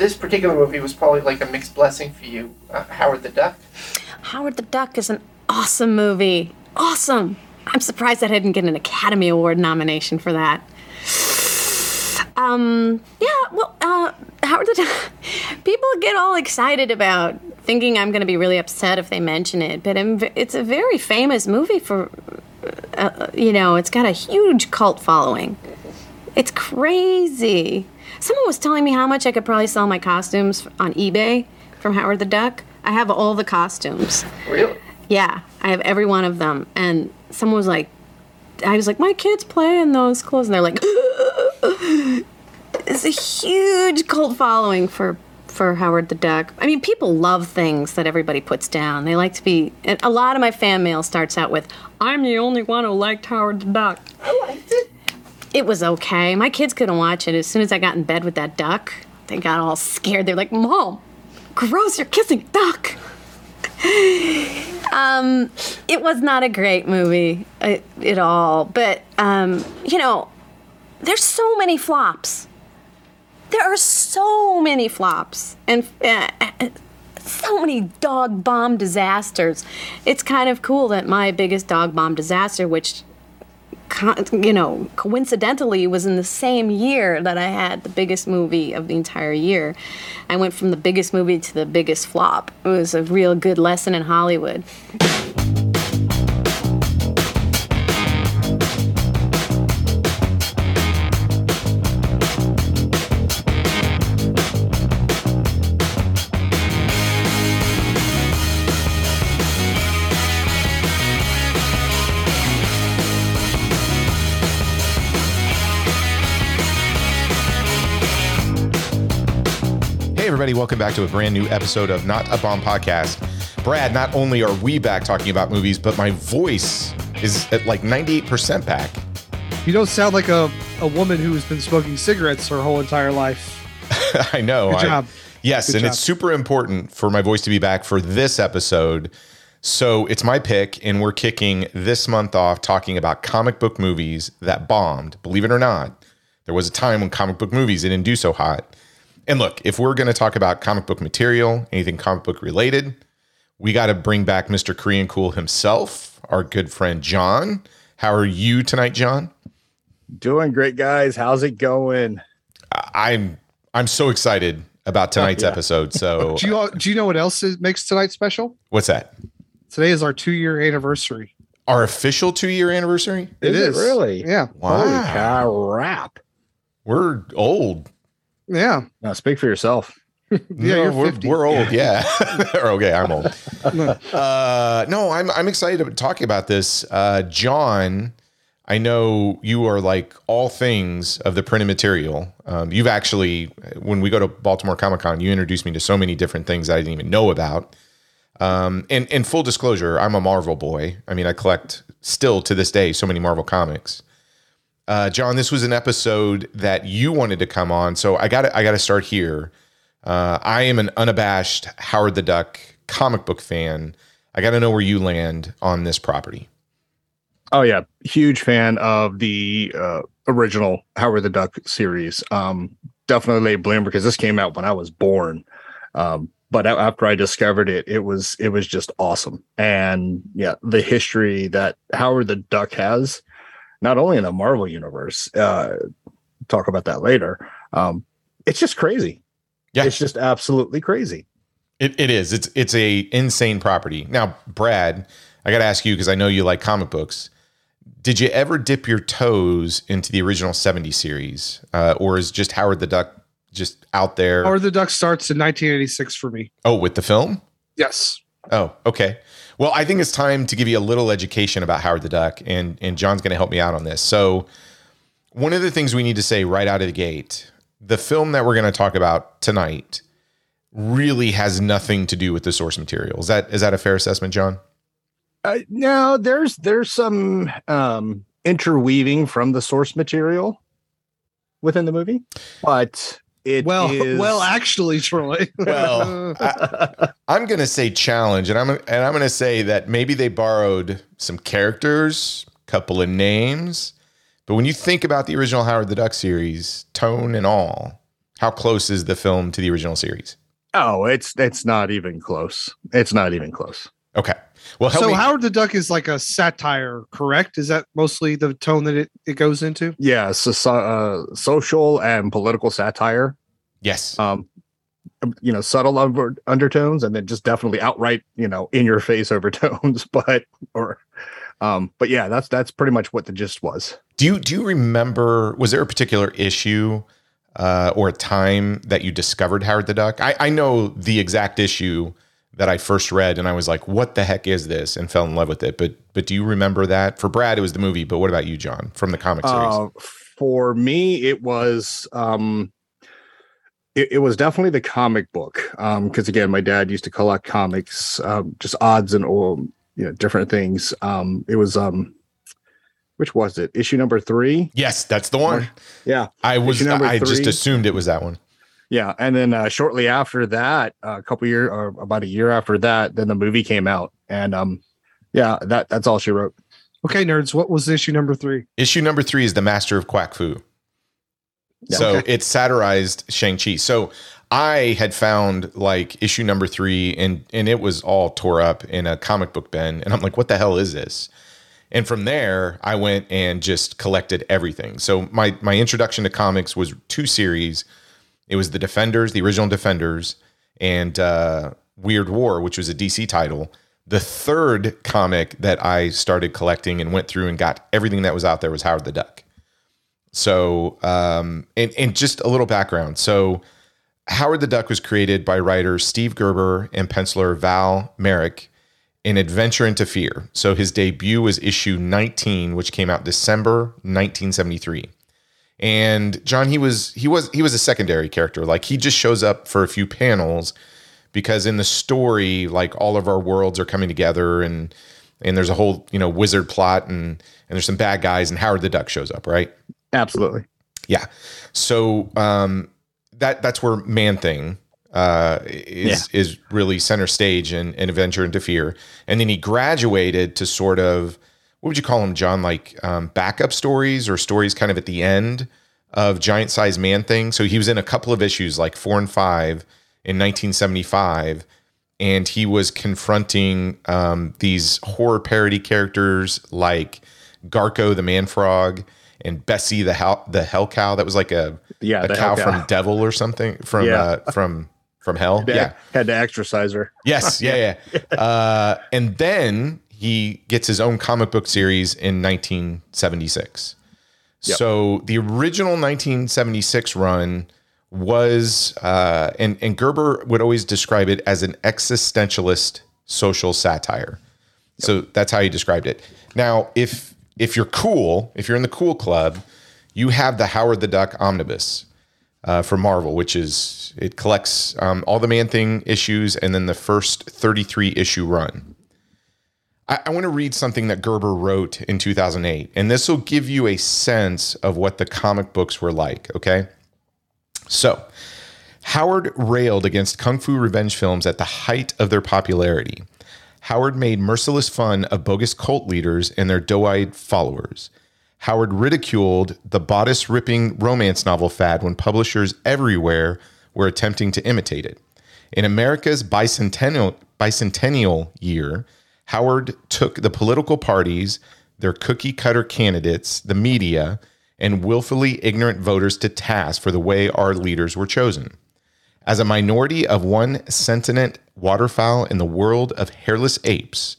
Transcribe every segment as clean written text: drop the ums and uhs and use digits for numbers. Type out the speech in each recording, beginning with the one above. this particular movie was probably like a mixed blessing for you. Howard the Duck. Howard the Duck is an awesome movie. Awesome. I'm surprised I didn't get an Academy Award nomination for that. Howard the Duck. People get all excited about thinking I'm going to be really upset if they mention it, but it's a very famous movie for, it's got a huge cult following. It's crazy. Someone was telling me how much I could probably sell my costumes on eBay from Howard the Duck. I have all the costumes. Really? Yeah, I have every one of them. And someone was like, I was like, my kids play in those clothes. And they're like, it's a huge cult following for Howard the Duck. I mean, people love things that everybody puts down. They like to be, and a lot of my fan mail starts out with, I'm the only one who liked Howard the Duck. I liked it. It was okay. My kids couldn't watch it. As soon as I got in bed with that duck, they got all scared. They're like, Mom, gross, you're kissing duck. It was not a great movie at all. But, there's so many flops. There are so many flops. And so many dog bomb disasters. It's kind of cool that my biggest dog bomb disaster, which... coincidentally was in the same year that I had the biggest movie of the entire year. I went from the biggest movie to the biggest flop. It was a real good lesson in Hollywood. Everybody, welcome back to a brand new episode of Not a Bomb Podcast. Brad, not only are we back talking about movies, but my voice is at like 98% back. You don't sound like a woman who's been smoking cigarettes her whole entire life. I know. Good job. It's super important for my voice to be back for this episode. So it's my pick, and we're kicking this month off talking about comic book movies that bombed. Believe it or not, there was a time when comic book movies didn't do so hot. And look, if we're going to talk about comic book material, anything comic book related, we got to bring back Mr. Korean Cool himself, our good friend John. How are you tonight, John? Doing great, guys. How's it going? I'm so excited about tonight's episode. So, do you know what else makes tonight special? What's that? Today is our 2-year anniversary. Our official 2-year anniversary? It is. Really? Yeah. Wow. Holy crap. We're old. Yeah. Now speak for yourself. You're 50. We're old. Yeah. Okay. I'm old. I'm excited to talk about this. John, I know you are like all things of the printed material. You've actually, when we go to Baltimore Comic-Con, you introduced me to so many different things I didn't even know about. And full disclosure, I'm a Marvel boy. I mean, I collect still to this day so many Marvel comics. John, this was an episode that you wanted to come on, so I got to start here. I am an unabashed Howard the Duck comic book fan. I got to know where you land on this property. Oh, yeah. Huge fan of the original Howard the Duck series. Definitely late bloomer because this came out when I was born. But after I discovered it, it was just awesome. And, yeah, the history that Howard the Duck has, not only in the Marvel universe, talk about that later. It's just crazy. Yeah. It's just absolutely crazy. It is. It's a insane property. Now, Brad, I got to ask you, because I know you like comic books. Did you ever dip your toes into the original 70s series? Or is just Howard the Duck just out there? Howard the Duck starts in 1986 for me. Oh, with the film? Yes. Oh, okay. Well, I think it's time to give you a little education about Howard the Duck, and John's going to help me out on this. So one of the things we need to say right out of the gate, the film that we're going to talk about tonight really has nothing to do with the source material. Is that a fair assessment, John? No, there's some interweaving from the source material within the movie, but... Well, actually, Troy. Well, I'm going to say challenge, and I'm going to say that maybe they borrowed some characters, a couple of names, but when you think about the original Howard the Duck series, tone and all, How close is the film to the original series? Oh, it's not even close. It's not even close. Okay. Well, so Howard the Duck is like a satire, correct? Is that mostly the tone that it goes into? Yeah, social and political satire. Yes. Subtle undertones, and then just definitely outright, in your face overtones. But yeah, that's pretty much what the gist was. Do you remember? Was there a particular issue or a time that you discovered Howard the Duck? I know the exact issue that I first read, and I was like, "What the heck is this?" and fell in love with it. But do you remember that? For Brad, it was the movie. But what about you, John, from the comic series? For me, it was. It was definitely the comic book, because again, my dad used to collect comics, just odds and all, different things. It was, which was it? Issue number 3? Yes, that's the one. Yeah, I just assumed it was that one. Yeah, and then shortly after that, about a year after that, then the movie came out, and that's all she wrote. Okay, nerds, what was issue number 3? Issue number 3 is The Master of Quack Fu. Yeah, so okay. It satirized Shang-Chi. So I had found like issue number 3 and it was all tore up in a comic book bin. And I'm like, what the hell is this? And from there, I went and just collected everything. So my introduction to comics was 2 series. It was the original Defenders, and Weird War, which was a DC title. The 3rd comic that I started collecting and went through and got everything that was out there was Howard the Duck. So, and just a little background. So Howard the Duck was created by writer Steve Gerber and penciler Val Mayerik in Adventure into Fear. So his debut was issue 19, which came out December 1973. And John, he was a secondary character. Like, he just shows up for a few panels because in the story, like, all of our worlds are coming together and there's a whole, wizard plot and there's some bad guys, and Howard the Duck shows up, right? Absolutely. Yeah. So that's where Man-Thing is really center stage in Adventure into Fear. And then he graduated to sort of, what would you call him, John? Like backup stories or stories kind of at the end of Giant Size Man-Thing. So he was in a couple of issues like 4 and 5 in 1975. And he was confronting these horror parody characters like Garko the Man-Frog and Bessie the Hell Cow. That was like a cow from Devil or something from Hell. Yeah, had to exorcise her. Yes, yeah. And then he gets his own comic book series in 1976. Yep. So the original 1976 run was, and Gerber would always describe it as an existentialist social satire. Yep. So that's how he described it. Now, if you're cool, if you're in the cool club, you have the Howard the Duck omnibus from Marvel, which is, it collects all the Man-Thing issues and then the first 33 issue run. I want to read something that Gerber wrote in 2008, and this will give you a sense of what the comic books were like, okay? So, Howard railed against kung fu revenge films at the height of their popularity. Howard made merciless fun of bogus cult leaders and their doe-eyed followers. Howard ridiculed the bodice-ripping romance novel fad when publishers everywhere were attempting to imitate it. In America's bicentennial year, Howard took the political parties, their cookie-cutter candidates, the media, and willfully ignorant voters to task for the way our leaders were chosen. As a minority of one sentient waterfowl in the world of hairless apes,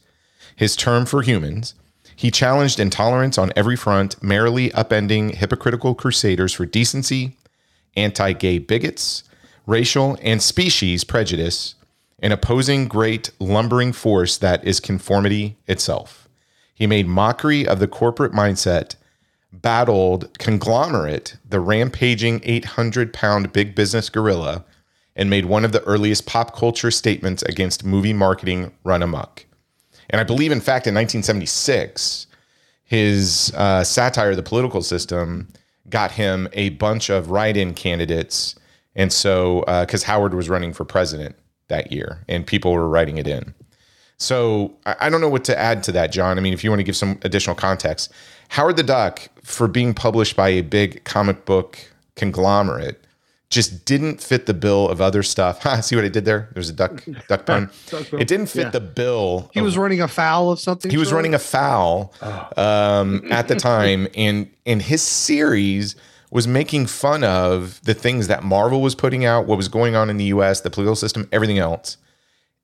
his term for humans, he challenged intolerance on every front, merrily upending hypocritical crusaders for decency, anti-gay bigots, racial and species prejudice, and opposing great lumbering force that is conformity itself. He made mockery of the corporate mindset, battled conglomerate, the rampaging 800-pound big business gorilla, and made one of the earliest pop culture statements against movie marketing run amok. And I believe, in fact, in 1976, his satire of the political system got him a bunch of write-in candidates. And so, because Howard was running for president that year, and people were writing it in. So I don't know what to add to that, John. I mean, if you want to give some additional context, Howard the Duck, for being published by a big comic book conglomerate, just didn't fit the bill of other stuff. See what I did there? There's a duck pun. It didn't fit the bill. He was running afoul of something. He was running afoul at the time, and his series was making fun of the things that Marvel was putting out, what was going on in the U.S., the political system, everything else.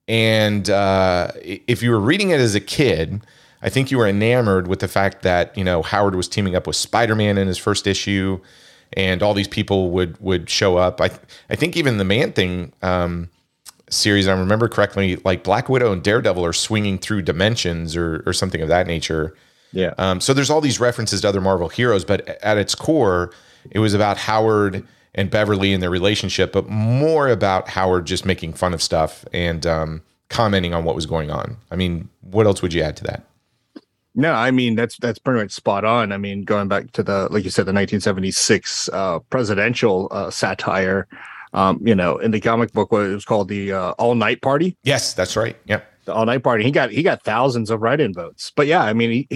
And if you were reading it as a kid, I think you were enamored with the fact that, you know, Howard was teaming up with Spider-Man in his first issue. And all these people would show up. I think even the Man Thing series, I remember correctly, like Black Widow and Daredevil are swinging through dimensions or something of that nature. Yeah. So there's all these references to other Marvel heroes, but at its core, it was about Howard and Beverly and their relationship, but more about Howard just making fun of stuff and commenting on what was going on. I mean, what else would you add to that? No, I mean, that's pretty much spot on. I mean, going back to the, like you said, the 1976 presidential satire, you know, in the comic book, it was called the All Night Party. Yes, that's right. Yep. The All Night Party. He got thousands of write-in votes. But yeah, I mean,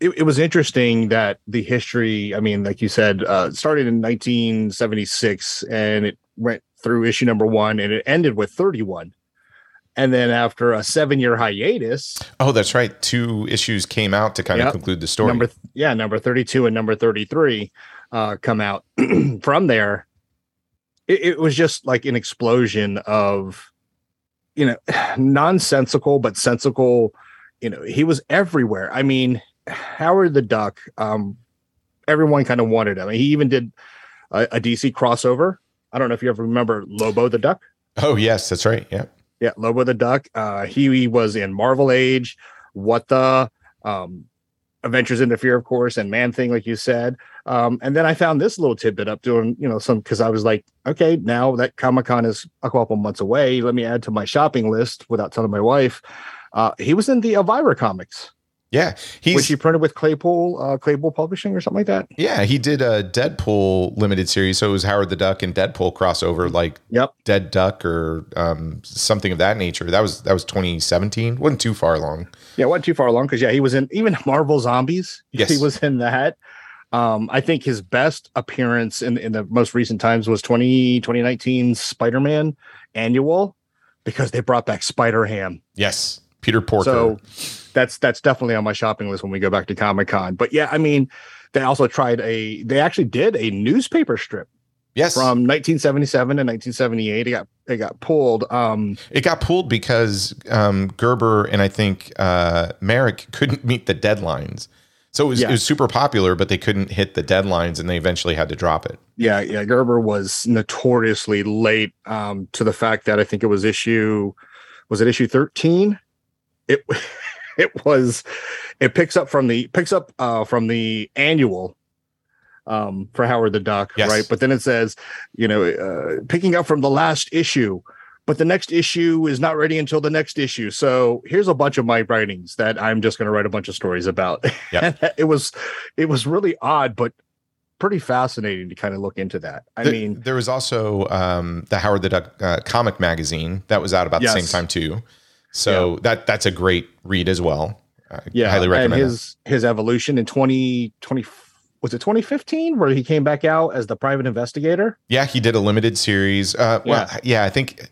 it was interesting that the history, I mean, like you said, started in 1976 and it went through issue number 1 and it ended with 31. And then after a 7-year hiatus. Oh, that's right. 2 issues came out to kind of conclude the story. Number 32 and number 33 come out from there. It was just like an explosion of, you know, nonsensical, but sensical. You know, he was everywhere. I mean, Howard the Duck, everyone kind of wanted him. He even did a DC crossover. I don't know if you ever remember Lobo the Duck. Oh, yes, that's right. Yeah. Yeah, Lobo the Duck. He was in Marvel Age, What the, Adventures into Fear, of course, and Man Thing, like you said. And then I found this little tidbit up doing, you know, some, because I was like, okay, now that Comic-Con is a couple months away, let me add to my shopping list without telling my wife. He was in the Elvira comics. Yeah, which he printed with Claypool Publishing or something like that. Yeah, he did a Deadpool limited series, so it was Howard the Duck and Deadpool crossover, like Dead Duck or something of that nature. That was 2017. Wasn't too far along. Yeah, wasn't too far along because he was in even Marvel Zombies. Yes, he was in that. I think his best appearance in the most recent times was 2019 Spider-Man annual because they brought back Spider-Ham. Yes. Peter Porker. So that's definitely on my shopping list when we go back to Comic-Con. But yeah, I mean, they also did a newspaper strip. Yes. From 1977 to 1978. It got pulled. It got pulled because Gerber and I think Mayerik couldn't meet the deadlines. So it was super popular, but they couldn't hit the deadlines, and they eventually had to drop it. Yeah. Gerber was notoriously late to the fact that I think it was issue 13? It picks up from the annual for Howard the Duck, yes. Right? But then it says, you know, picking up from the last issue, but the next issue is not ready until the next issue. So here's a bunch of my writings that I'm just going to write a bunch of stories about. Yep. It was really odd, but pretty fascinating to kind of look into that. I mean, there was also the Howard the Duck comic magazine that was out about the same time too. So that's a great read as well. I highly recommend. And his evolution in 2020, was it 2015 where he came back out as the private investigator? Yeah, he did a limited series. I think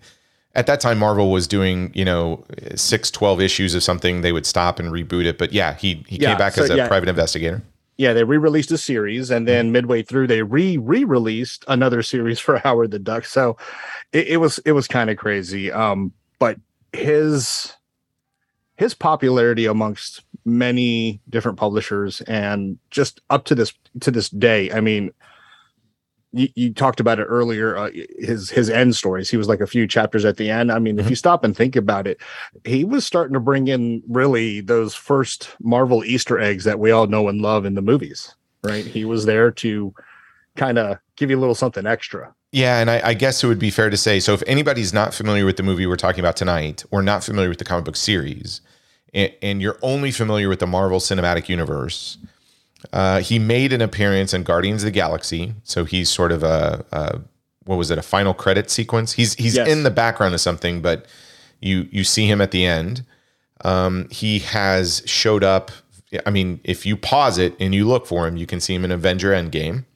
at that time Marvel was doing, you know, 12 issues of something. They would stop and reboot it, but he came back as a private investigator. Yeah, they re-released a series, and then midway through, they re-released another series for Howard the Duck. So it was kind of crazy, but. His popularity amongst many different publishers and just up to this day. I mean, you talked about it earlier, his end stories. He was like a few chapters at the end. I mean, if you stop and think about it, he was starting to bring in really those first Marvel Easter eggs that we all know and love in the movies, right? He was there to kind of give you a little something extra. Yeah, and I guess it would be fair to say, so if anybody's not familiar with the movie we're talking about tonight or not familiar with the comic book series, and you're only familiar with the Marvel Cinematic Universe, he made an appearance in Guardians of the Galaxy. So he's sort of a final credit sequence? He's in the background of something, but you see him at the end. He has showed up. I mean, if you pause it and you look for him, you can see him in Avenger Endgame,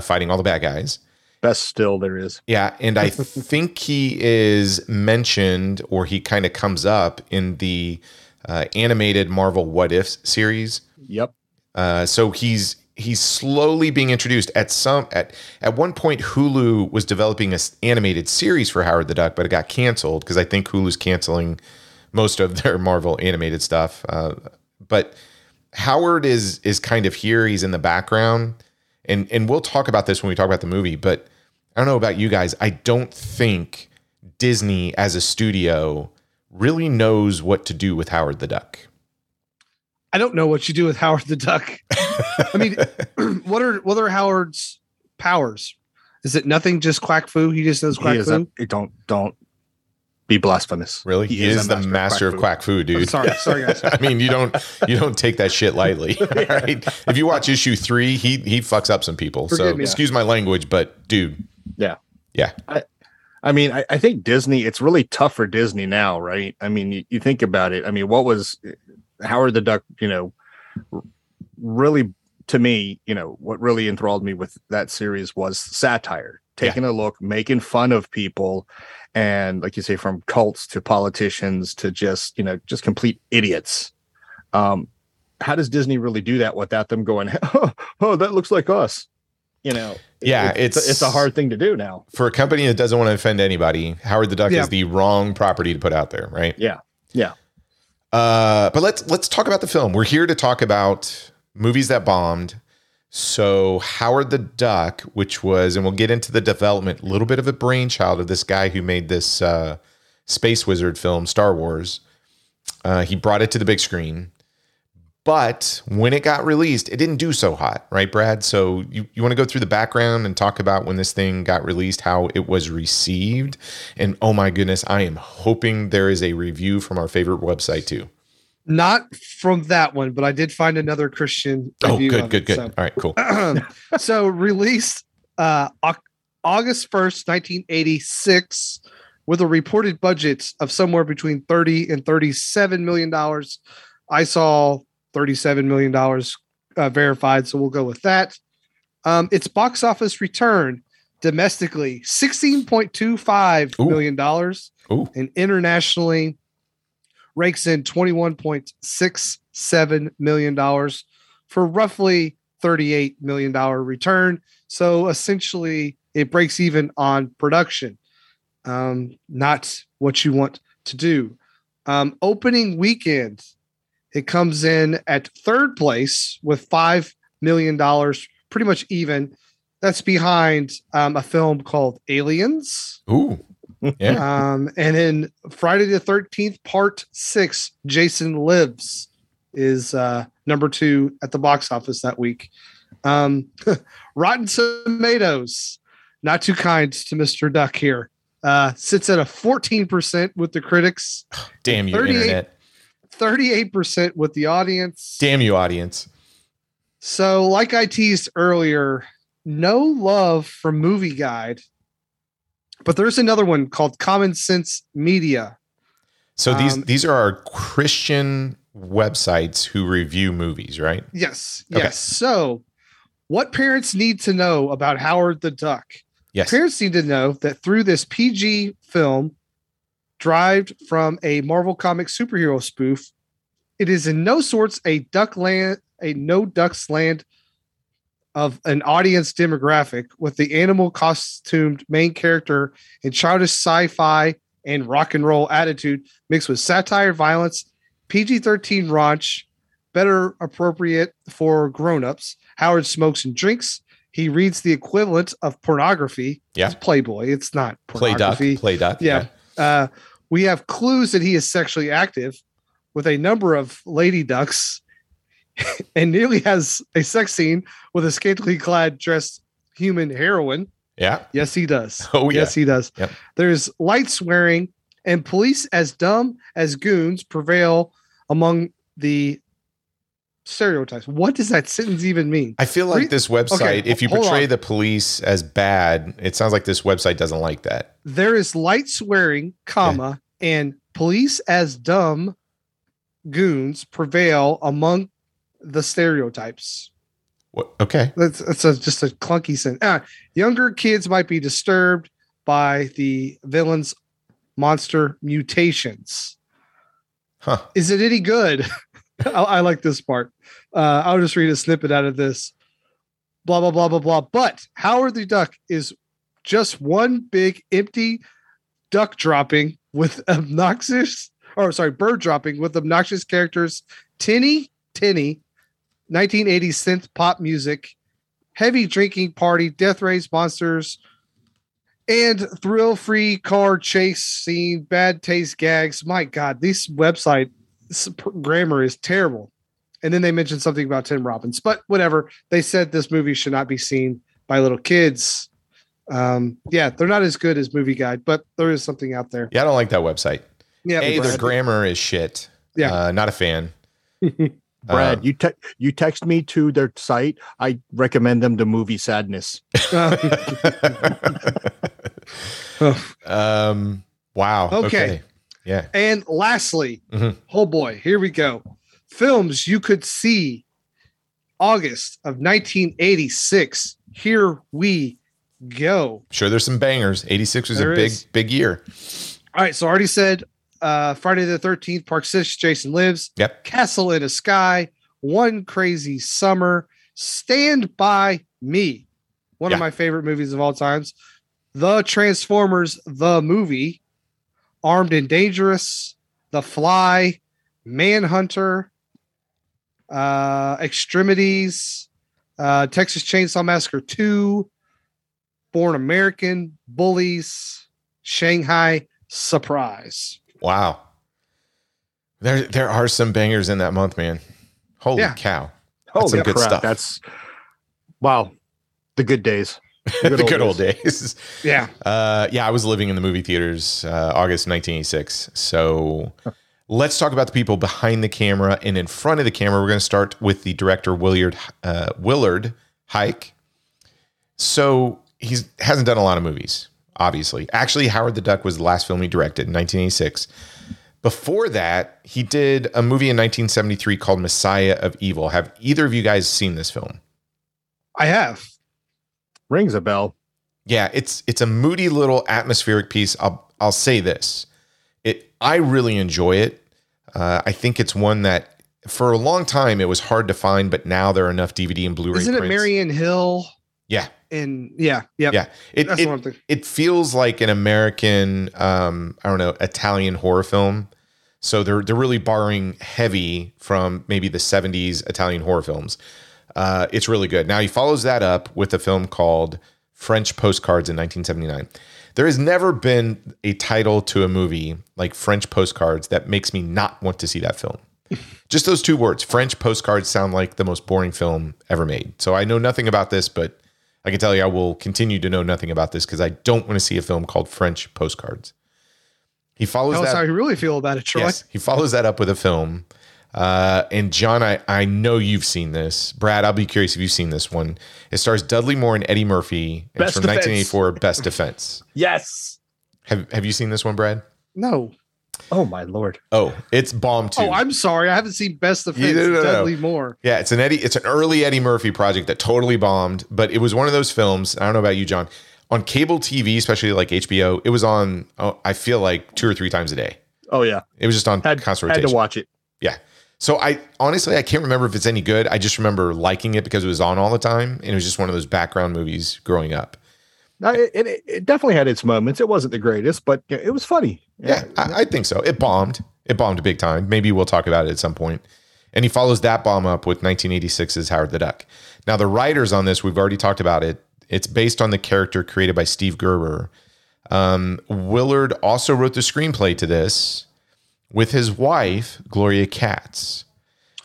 fighting all the bad guys. Best still there is. Yeah, and I think he is mentioned, or he kind of comes up in the animated Marvel What If series. Yep. So he's slowly being introduced. At one point, Hulu was developing an animated series for Howard the Duck, but it got canceled because I think Hulu's canceling most of their Marvel animated stuff. But Howard is kind of here. He's in the background, and we'll talk about this when we talk about the movie. But I don't know about you guys. I don't think Disney as a studio really knows what to do with Howard the Duck. I don't know what you do with Howard the Duck. I mean, what are Howard's powers? Is it nothing? Just quack foo? He just knows quack foo. Don't be blasphemous. Really, he is the master of quack foo, dude. I'm sorry, guys. I mean, you don't take that shit lightly. Right? If you watch issue 3, he fucks up some people. Forgive me. Excuse my language, but dude, yeah. I mean, I think Disney. It's really tough for Disney now, right? I mean, you think about it. I mean, what was Howard the Duck, really, to me, what really enthralled me with that series was satire, taking a look, making fun of people. And like you say, from cults to politicians to just, just complete idiots. How does Disney really do that without them going, oh, that looks like us? It's a hard thing to do now. For a company that doesn't want to offend anybody, Howard the Duck is the wrong property to put out there, right? Yeah, yeah. But let's talk about the film. We're here to talk about movies that bombed. So Howard the Duck, which was, and we'll get into the development, a little bit of a brainchild of this guy who made this Space Wizard film, Star Wars. He brought it to the big screen. But when it got released, it didn't do so hot, right, Brad? So you want to go through the background and talk about when this thing got released, how it was received. And oh my goodness, I am hoping there is a review from our favorite website too. Not from that one, but I did find another Christian review. Oh, good. So. All right, cool. So released August 1st, 1986, with a reported budget of somewhere between $30 and $37 million. I saw $37 million verified, so we'll go with that. Its box office return domestically, $16.25 million. Ooh. And internationally rakes in $21.67 million for roughly $38 million return. So essentially it breaks even on production. Not what you want to do. Opening weekend, it comes in at third place with $5 million, pretty much even. That's behind a film called Aliens. Ooh, yeah. And then Friday the 13th, Part 6, Jason Lives, is number 2 at the box office that week. Rotten Tomatoes, not too kind to Mr. Duck here, sits at a 14% with the critics. Damn you, internet. 38% with the audience. Damn you, audience. So like I teased earlier, no love for Movie Guide, but there's another one called Common Sense Media. So these are our Christian websites who review movies, right? Yes. Okay. Yes. So what parents need to know about Howard the Duck. Yes. Parents need to know that through this PG film, derived from a Marvel comic superhero spoof, it is in no sorts a no ducks land of an audience demographic, with the animal costumed main character in childish sci-fi and rock and roll attitude mixed with satire, violence, PG-13 raunch, better appropriate for grown-ups. Howard smokes and drinks. He reads the equivalent of pornography. Yeah. It's Playboy. It's not pornography. Play duck. Yeah. We have clues that he is sexually active with a number of lady ducks and nearly has a sex scene with a scantily clad dressed human heroine. Yeah. Yes, he does. Oh, yeah. Yes, he does. Yep. There's light swearing, and police as dumb as goons prevail among the stereotypes. What does that sentence even mean? I feel like this website, okay, if you portray the police as bad, it sounds like this website doesn't like that. There is light swearing, comma, and police as dumb goons prevail among the stereotypes. What? Okay. That's just a clunky sentence. Younger kids might be disturbed by the villain's monster mutations. Huh. Is it any good? I like this part. I'll just read a snippet out of this. Blah, blah, blah, blah, blah. But Howard the Duck is just one big empty duck dropping with obnoxious, bird dropping with obnoxious characters. Tinny, 1980s synth pop music, heavy drinking party, death race monsters, and thrill-free car chase scene, bad taste gags. My God, this website grammar is terrible. And then they mentioned something about Tim Robbins, but whatever. They said this movie should not be seen by little kids. They're not as good as Movie Guide, but there is something out there. Yeah, I don't like that website. Yeah, their grammar is shit. Yeah, not a fan. Brad, you text me to their site. I recommend them to Movie Sadness. Wow. Okay. Yeah. And lastly, oh boy, here we go. Films you could see August of 1986. Here we go. Sure, there's some bangers. 86 was there a big year. All right, so I already said Friday the 13th, Park Six, Jason Lives, yep. Castle in the Sky, One Crazy Summer, Stand By Me, one of my favorite movies of all times, The Transformers, the movie, Armed and Dangerous, The Fly, Manhunter, Extremities, Texas Chainsaw Massacre 2, Born American, Bullies, Shanghai Surprise. Wow. There are some bangers in that month, man. Holy cow. That's some good stuff. That's wow. The good days. The good old days. Yeah. I was living in the movie theaters August 1986. So let's talk about the people behind the camera and in front of the camera. We're going to start with the director Willard Huyck. So he hasn't done a lot of movies. Obviously. Actually, Howard the Duck was the last film he directed in 1986. Before that, he did a movie in 1973 called Messiah of Evil. Have either of you guys seen this film? I have. Rings a bell. Yeah, it's a moody little atmospheric piece. I'll say this. I really enjoy it. I think it's one that for a long time it was hard to find, but now there are enough DVD and Blu-ray prints. Isn't it Marion Hill? Yeah. And yeah. It feels like an American, Italian horror film. So they're really borrowing heavy from maybe the 70s Italian horror films. It's really good. Now he follows that up with a film called French Postcards in 1979. There has never been a title to a movie like French Postcards that makes me not want to see that film. Just those two words, French Postcards, sound like the most boring film ever made. So I know nothing about this, but I can tell you I will continue to know nothing about this because I don't want to see a film called French Postcards. He follows that. That's how you really feel about it, Troy. Yes, he follows that up with a film. And John, I know you've seen this. Brad, I'll be curious if you've seen this one. It stars Dudley Moore and Eddie Murphy. It's from 1984, Best Defense. Yes. Have you seen this one, Brad? No. Oh, my Lord. Oh, it's bomb too. Oh, I'm sorry. I haven't seen Best Defense Dudley Moore. Yeah, it's an early Eddie Murphy project that totally bombed, but it was one of those films. I don't know about you, John. On cable TV, especially like HBO, it was on, I feel like 2 or 3 times a day. Oh, yeah. It was just on constant rotation. Had to watch it. Yeah. So I can't remember if it's any good. I just remember liking it because it was on all the time, and it was just one of those background movies growing up. It definitely had its moments. It wasn't the greatest, but it was funny. Yeah, I think so. It bombed big time. Maybe we'll talk about it at some point. And he follows that bomb up with 1986's Howard the Duck. Now, the writers on this, we've already talked about it. It's based on the character created by Steve Gerber. Willard also wrote the screenplay to this with his wife, Gloria Katz.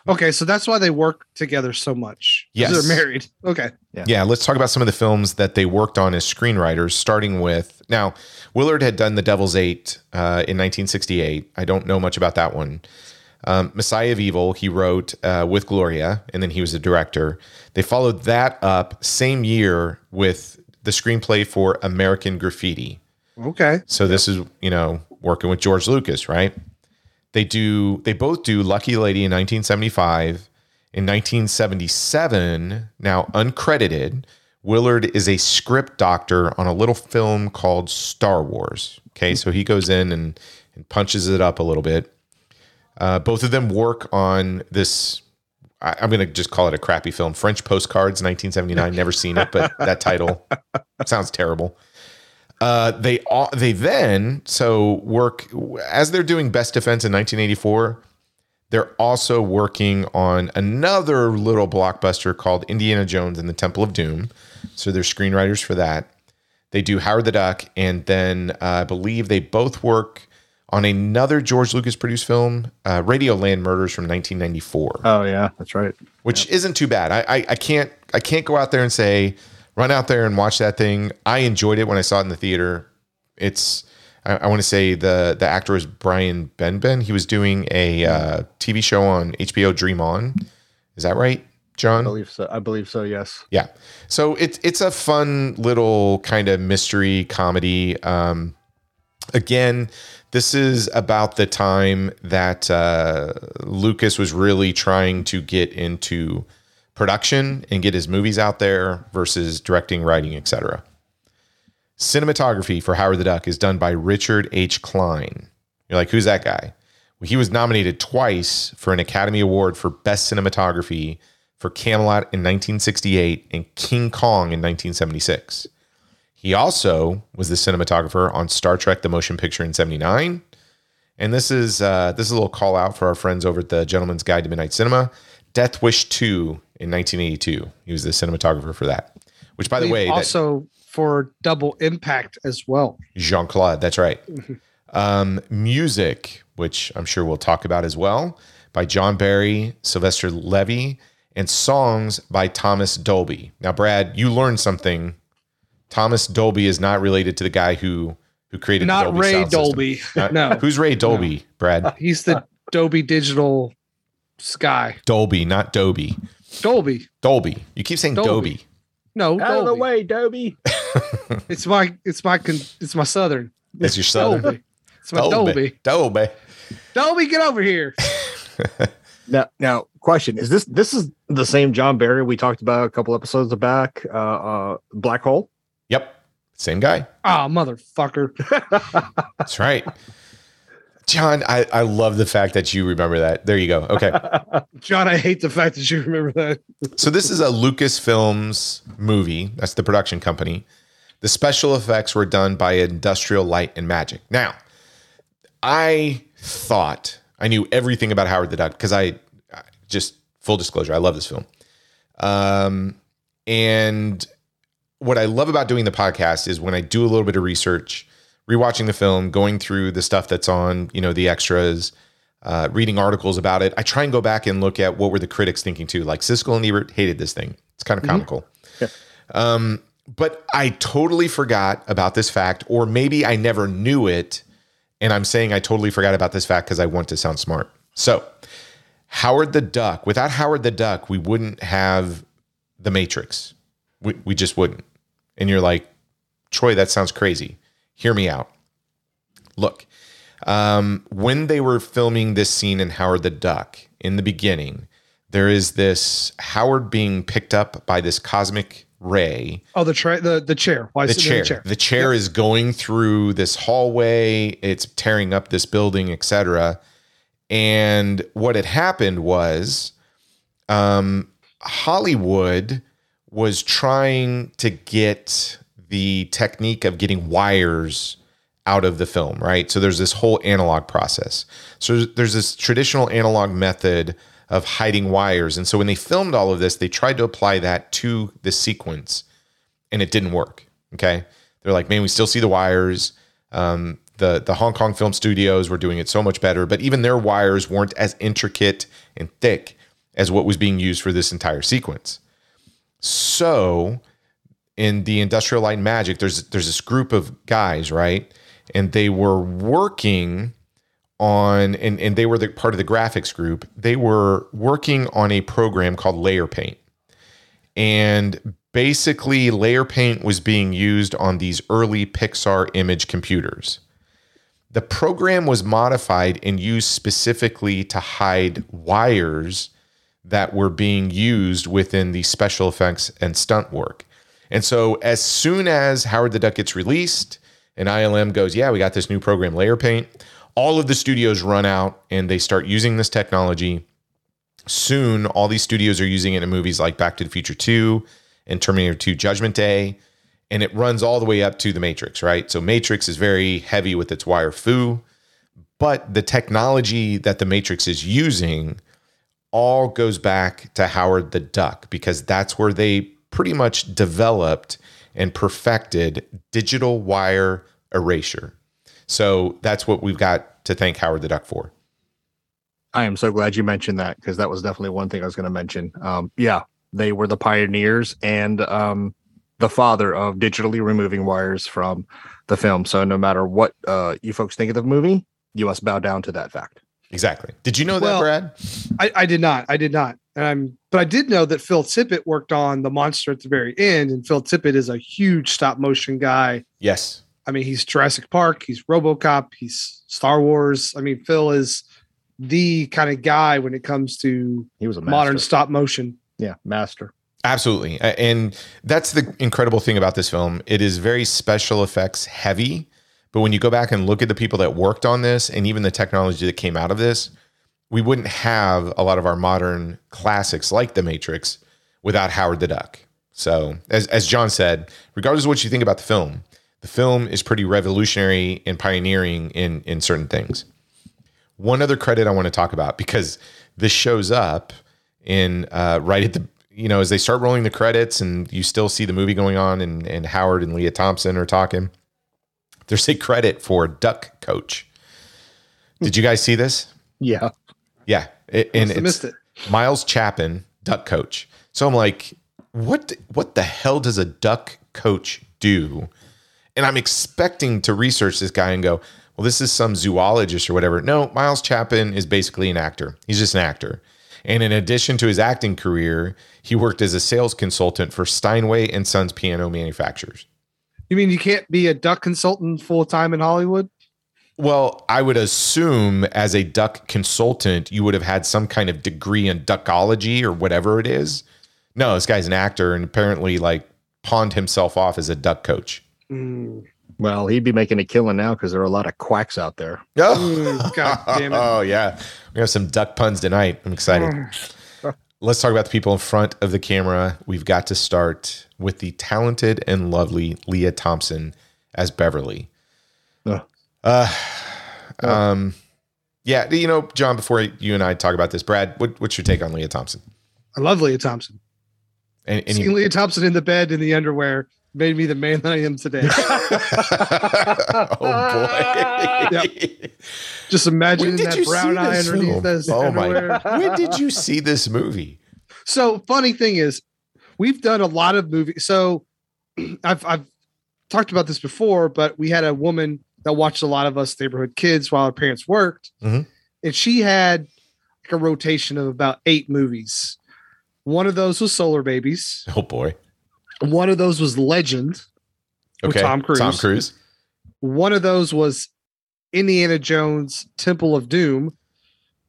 Okay, so that's why they work together so much. Yes. They're married. Okay. Yeah, let's talk about some of the films that they worked on as screenwriters, starting with... Now, Willard had done The Devil's Eight in 1968. I don't know much about that one. Messiah of Evil, he wrote with Gloria, and then he was a director. They followed that up same year with the screenplay for American Graffiti. Okay. So this is, working with George Lucas, right? They both do Lucky Lady in 1975, In 1977, now uncredited, Willard is a script doctor on a little film called Star Wars. Okay, so he goes in and punches it up a little bit. Both of them work on this, I'm going to just call it a crappy film, French Postcards, 1979. Never seen it, but that title sounds terrible. They work, as they're doing Best Defense in 1984, they're also working on another little blockbuster called Indiana Jones and the Temple of Doom. So they're screenwriters for that. They do Howard the Duck, and then I believe they both work on another George Lucas produced film, Radioland Murders from 1994. Oh yeah, that's right. Which isn't too bad. I can't go out there and say run out there and watch that thing. I enjoyed it when I saw it in the theater. It's I want to say the actor is Brian Benben. He was doing a TV show on HBO, Dream On. Is that right, John? I believe so. Yes. Yeah. So it's a fun little kind of mystery comedy. Again, this is about the time that Lucas was really trying to get into production and get his movies out there versus directing, writing, etc. Cinematography for Howard the Duck is done by Richard H. Kline. You're like, who's that guy? Well, he was nominated twice for an Academy Award for Best Cinematography for Camelot in 1968 and King Kong in 1976. He also was the cinematographer on Star Trek The Motion Picture in 79. And this is a little call out for our friends over at the Gentleman's Guide to Midnight Cinema. Death Wish 2 in 1982. He was the cinematographer for that. Which, by the way... also for Double Impact as well. Jean-Claude, that's right. Music, which I'm sure we'll talk about as well, by John Barry, Sylvester Levay, and songs by Thomas Dolby. Now, Brad, you learned something. Thomas Dolby is not related to the guy who created not the Dolby Ray Dolby. No, who's Ray Dolby? No. Brad, he's the Dolby Digital guy. Dolby, not Dobie. Dolby. You keep saying Dolby. No, out Dolby. Of the way, Dolby. It's my Southern. It's your Southern. Dolby. It's my Dolby. Dolby, get over here. Now, question is this is the same John Barry we talked about a couple episodes back? Black Hole. Yep. Same guy. Oh, motherfucker. That's right. John, I love the fact that you remember that. There you go. Okay. John, I hate the fact that you remember that. So this is a Lucasfilms movie. That's the production company. The special effects were done by Industrial Light and Magic. Now, I thought I knew everything about Howard the Duck because I just, full disclosure, I love this film. And... what I love about doing the podcast is when I do a little bit of research, rewatching the film, going through the stuff that's on, the extras, reading articles about it. I try and go back and look at what were the critics thinking too. Like Siskel and Ebert hated this thing. It's kind of comical. Yeah. But I totally forgot about this fact, or maybe I never knew it. And I'm saying I totally forgot about this fact because I want to sound smart. So Howard the Duck, without Howard the Duck, we wouldn't have The Matrix. We just wouldn't. And you're like, Troy, that sounds crazy. Hear me out. Look, when they were filming this scene in Howard the Duck in the beginning, there is this Howard being picked up by this cosmic ray. Oh, the chair. Why is it in the chair? The chair is going through this hallway. It's tearing up this building, etc. And what had happened was Hollywood was trying to get the technique of getting wires out of the film, right? So there's this whole analog process. So there's this traditional analog method of hiding wires. And so when they filmed all of this, they tried to apply that to the sequence and it didn't work, okay? They're like, man, we still see the wires. The Hong Kong film studios were doing it so much better, but even their wires weren't as intricate and thick as what was being used for this entire sequence. So in the Industrial Light and Magic, there's this group of guys, right? And they were working on, and they were the part of the graphics group. They were working on a program called Layer Paint. And basically Layer Paint was being used on these early Pixar Image computers. The program was modified and used specifically to hide wires that were being used within the special effects and stunt work. And so as soon as Howard the Duck gets released and ILM goes, yeah, we got this new program, Layer Paint, all of the studios run out and they start using this technology. Soon, all these studios are using it in movies like Back to the Future 2 and Terminator 2 Judgment Day. And it runs all the way up to The Matrix, right? So Matrix is very heavy with its wire foo, but the technology that The Matrix is using all goes back to Howard the Duck, because that's where they pretty much developed and perfected digital wire erasure. So that's what we've got to thank Howard the Duck for. I am so glad you mentioned that, because that was definitely one thing I was going to mention. Yeah, they were the pioneers and the father of digitally removing wires from the film. So no matter what you folks think of the movie, you must bow down to that fact. Exactly. Did you know that, Brad? I did not. But I did know that Phil Tippett worked on the monster at the very end, and Phil Tippett is a huge stop motion guy. Yes. I mean, he's Jurassic Park, he's RoboCop, he's Star Wars. I mean, Phil is the kind of guy when it comes to modern stop motion. Yeah, master. Absolutely. And that's the incredible thing about this film. It is very special effects heavy, but when you go back and look at the people that worked on this and even the technology that came out of this, we wouldn't have a lot of our modern classics like The Matrix without Howard the Duck. So as John said, regardless of what you think about the film is pretty revolutionary and pioneering in certain things. One other credit I want to talk about, because this shows up in right at the, you know, as they start rolling the credits and you still see the movie going on and Howard and Leah Thompson are talking, there's a credit for Duck Coach. Did you guys see this? Yeah. Yeah. I missed it. Miles Chapin, Duck Coach. So I'm like, what the hell does a Duck Coach do? And I'm expecting to research this guy and go, well, this is some zoologist or whatever. No, Miles Chapin is basically an actor. He's just an actor. And in addition to his acting career, he worked as a sales consultant for Steinway and Sons piano manufacturers. You mean you can't be a duck consultant full-time in Hollywood? Well, I would assume as a duck consultant, you would have had some kind of degree in duckology or whatever it is. No, this guy's an actor and apparently like pawned himself off as a duck coach. Mm. Well, he'd be making a killing now because there are a lot of quacks out there. Oh, God damn it. Oh, yeah. We have some duck puns tonight. I'm excited. Let's talk about the people in front of the camera. We've got to start with the talented and lovely Leah Thompson as Beverly. Yeah, you know, John, before you and I talk about this, Brad, what's your take on Leah Thompson? I love Leah Thompson. And seeing Leah Thompson in the bed in the underwear made me the man that I am today. Oh, boy. Yep. Just imagine that brown eye underneath this. Oh, my God. When did you see this movie? So, funny thing is, we've done a lot of movies. So, I've talked about this before, but we had a woman that watched a lot of us neighborhood kids while our parents worked. Mm-hmm. And she had like a rotation of about 8 movies. One of those was Solar Babies. Oh, boy. One of those was Legend with Tom Cruise. One of those was Indiana Jones, Temple of Doom.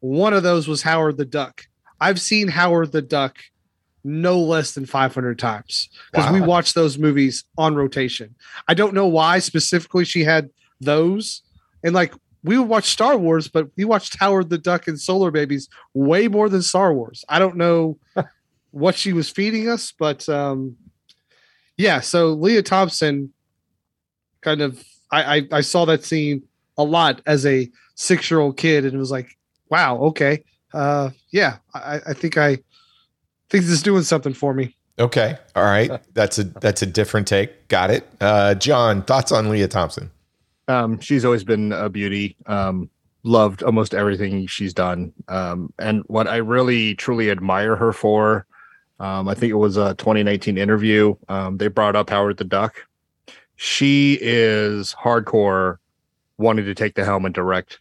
One of those was Howard the Duck. I've seen Howard the Duck no less than 500 times because we watched those movies on rotation. I don't know why specifically she had those. And like we would watch Star Wars, but we watched Howard the Duck and Solar Babies way more than Star Wars. I don't know what she was feeding us, but... Yeah, so Leah Thompson kind of, I saw that scene a lot as a 6-year-old kid, and it was like, wow, okay. I think this is doing something for me. Okay, all right. That's a different take. Got it. John, thoughts on Leah Thompson? She's always been a beauty. Loved almost everything she's done. And what I really, truly admire her for, I think it was a 2019 interview. They brought up Howard the Duck. She is hardcore wanting to take the helm and direct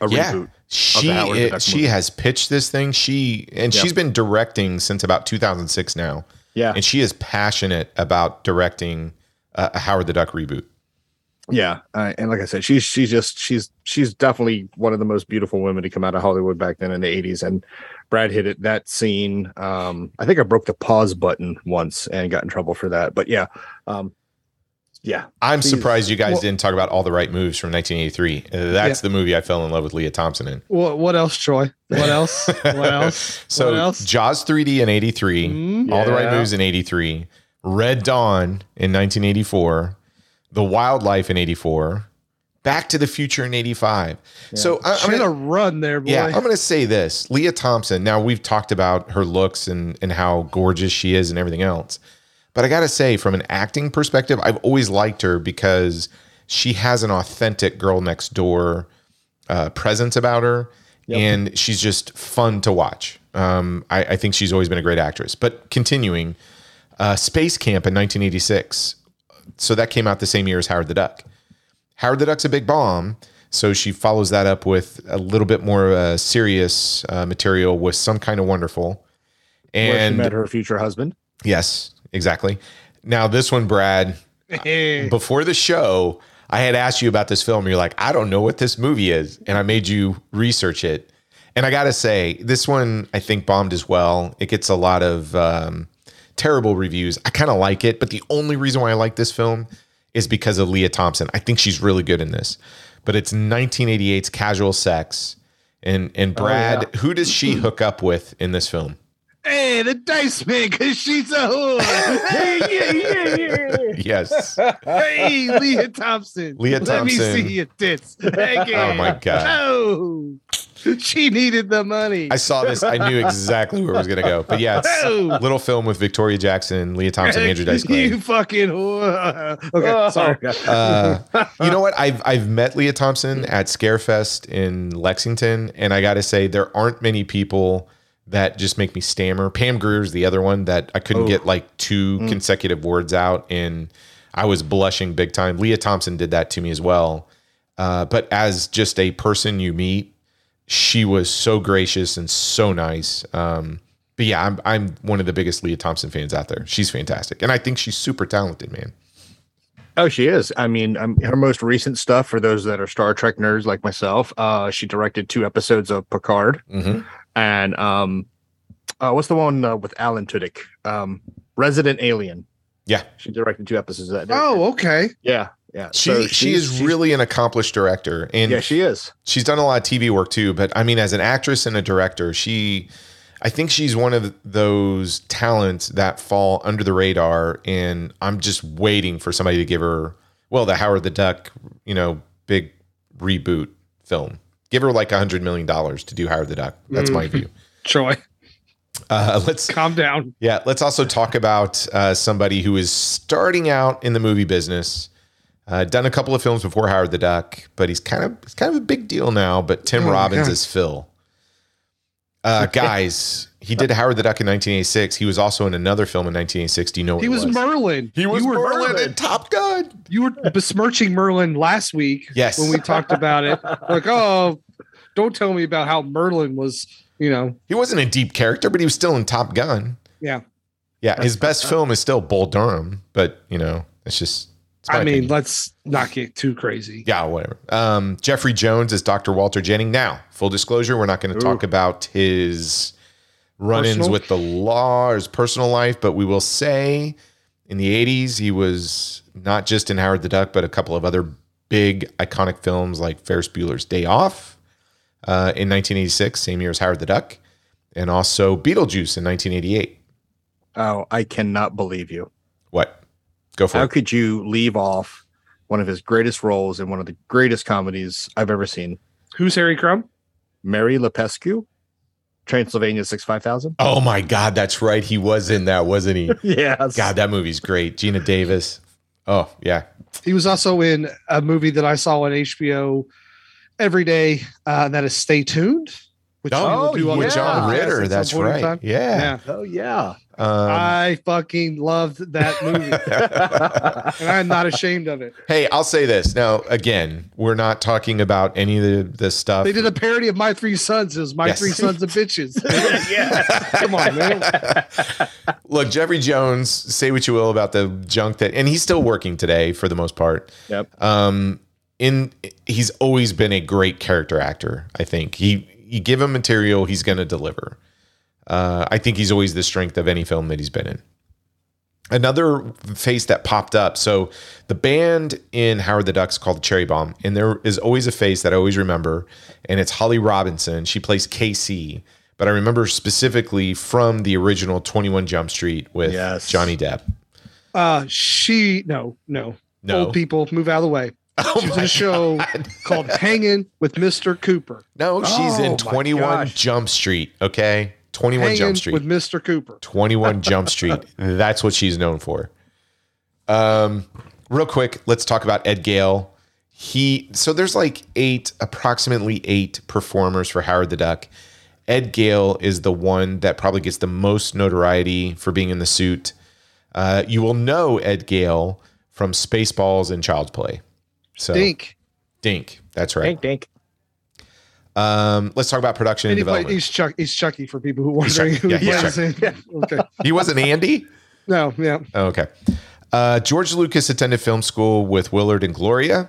a reboot. She has pitched this thing. She's been directing since about 2006 now. Yeah. And she is passionate about directing a Howard the Duck reboot. Yeah, and like I said, she's definitely one of the most beautiful women to come out of Hollywood back then in the 80s. And Brad hit it, that scene. I think I broke the pause button once and got in trouble for that. But yeah, I'm surprised you guys didn't talk about All the Right Moves from 1983. That's the movie I fell in love with Leah Thompson in. What else, Troy? What else? So what else? Jaws 3D in 83, All the Right Moves in 83, Red Dawn in 1984. The Wildlife in 84, Back to the Future in 85. Yeah. So I'm going to run there, boy. Yeah, I'm going to say this. Leah Thompson, now we've talked about her looks and how gorgeous she is and everything else. But I got to say, from an acting perspective, I've always liked her because she has an authentic girl next door presence about her. Yep. And she's just fun to watch. I think she's always been a great actress. But continuing, Space Camp in 1986. So that came out the same year as Howard the Duck. Howard the Duck's a big bomb. So she follows that up with a little bit more serious material with Some Kind of Wonderful. And where she met her future husband. Yes, exactly. Now this one, Brad, before the show, I had asked you about this film. You're like, I don't know what this movie is. And I made you research it. And I got to say, this one, I think, bombed as well. It gets a lot of... terrible reviews. I kind of like it, but the only reason why I like this film is because of Leah Thompson. I think she's really good in this. But it's 1988's Casual Sex, and Brad, who does she hook up with in this film? Hey, the Dice Man, because she's a whore. Hey, yeah. Yes. Hey, Leah Thompson. Leah Thompson. Let me see your tits. Hey, oh my God. Oh. She needed the money. I saw this. I knew exactly where it was going to go. But yeah, it's a little film with Victoria Jackson, Leah Thompson, Andrew Dice Clay. You fucking whore. Okay, sorry. You know what? I've met Leah Thompson at Scarefest in Lexington, and I got to say there aren't many people that just make me stammer. Pam Grier's the other one that I couldn't get like two consecutive words out, and I was blushing big time. Leah Thompson did that to me as well. But as just a person you meet, she was so gracious and so nice. But yeah, I'm one of the biggest Leah Thompson fans out there. She's fantastic. And I think she's super talented, man. Oh, she is. I mean, her most recent stuff, for those that are Star Trek nerds like myself, she directed 2 episodes of Picard. Mm-hmm. And what's the one with Alan Tudyk? Resident Alien. Yeah. She directed 2 episodes of that. Oh, okay. Yeah. Yeah, she is really an accomplished director, and yeah, she is. She's done a lot of TV work too, but I mean, as an actress and a director, I think she's one of those talents that fall under the radar. And I'm just waiting for somebody to give her the Howard the Duck, big reboot film. Give her like $100 million to do Howard the Duck. That's my view. Troy, let's calm down. Yeah, let's also talk about somebody who is starting out in the movie business. Done a couple of films before Howard the Duck, but he's kind of a big deal now. But Tim Robbins is Phil. Guys, he did Howard the Duck in 1986. He was also in another film in 1986. Do you know what it was? Merlin. He was Merlin in Top Gun. You were besmirching Merlin last week. Yes. When we talked about it. Like, don't tell me about how Merlin was, He wasn't a deep character, but he was still in Top Gun. Yeah. Yeah. His best film is still Bull Durham, but, it's just... I mean, let's not get too crazy. Yeah, whatever. Jeffrey Jones is Dr. Walter Jennings. Now, full disclosure, we're not going to talk about his run-ins with the law or his personal life, but we will say in the 80s, he was not just in Howard the Duck, but a couple of other big iconic films like Ferris Bueller's Day Off in 1986, same year as Howard the Duck, and also Beetlejuice in 1988. Oh, I cannot believe you. What? How could you leave off one of his greatest roles in one of the greatest comedies I've ever seen? Who's Harry Crumb? Mary Lupescu, Transylvania 65000. Oh my God, that's right. He was in that, wasn't he? Yes. God, that movie's great. Gina Davis. Oh, yeah. He was also in a movie that I saw on HBO every day. That is Stay Tuned. With John Ritter. That's right. Yeah. Oh, yeah. I fucking loved that movie. And I'm not ashamed of it. Hey, I'll say this. Now, again, we're not talking about any of the stuff. They did a parody of My Three Sons. It was My Three Sons of Bitches. Come on, man. Look, Jeffrey Jones, say what you will about the junk that, and he's still working today for the most part. Yep. He's always been a great character actor. I think you give him material, he's going to deliver. I think he's always the strength of any film that he's been in. Another face that popped up. So the band in Howard the Duck's called Cherry Bomb, and there is always a face that I always remember, and it's Holly Robinson. She plays KC, but I remember specifically from the original 21 Jump Street with Johnny Depp. No. Old people, move out of the way. Oh, she was in a show called Hangin' with Mr. Cooper. No, she's in 21 Jump Street, okay? 21 Hanging Jump Street with Mr. Cooper. 21 Jump Street. That's what she's known for. Real quick, let's talk about Ed Gale. So there's like approximately eight performers for Howard the Duck. Ed Gale is the one that probably gets the most notoriety for being in the suit. You will know Ed Gale from Spaceballs and Child's Play. So, Dink. That's right. Dink. Let's talk about production and development. He's Chucky for people who are wondering who he was. Okay. He wasn't Andy? No, yeah. Okay. George Lucas attended film school with Willard and Gloria,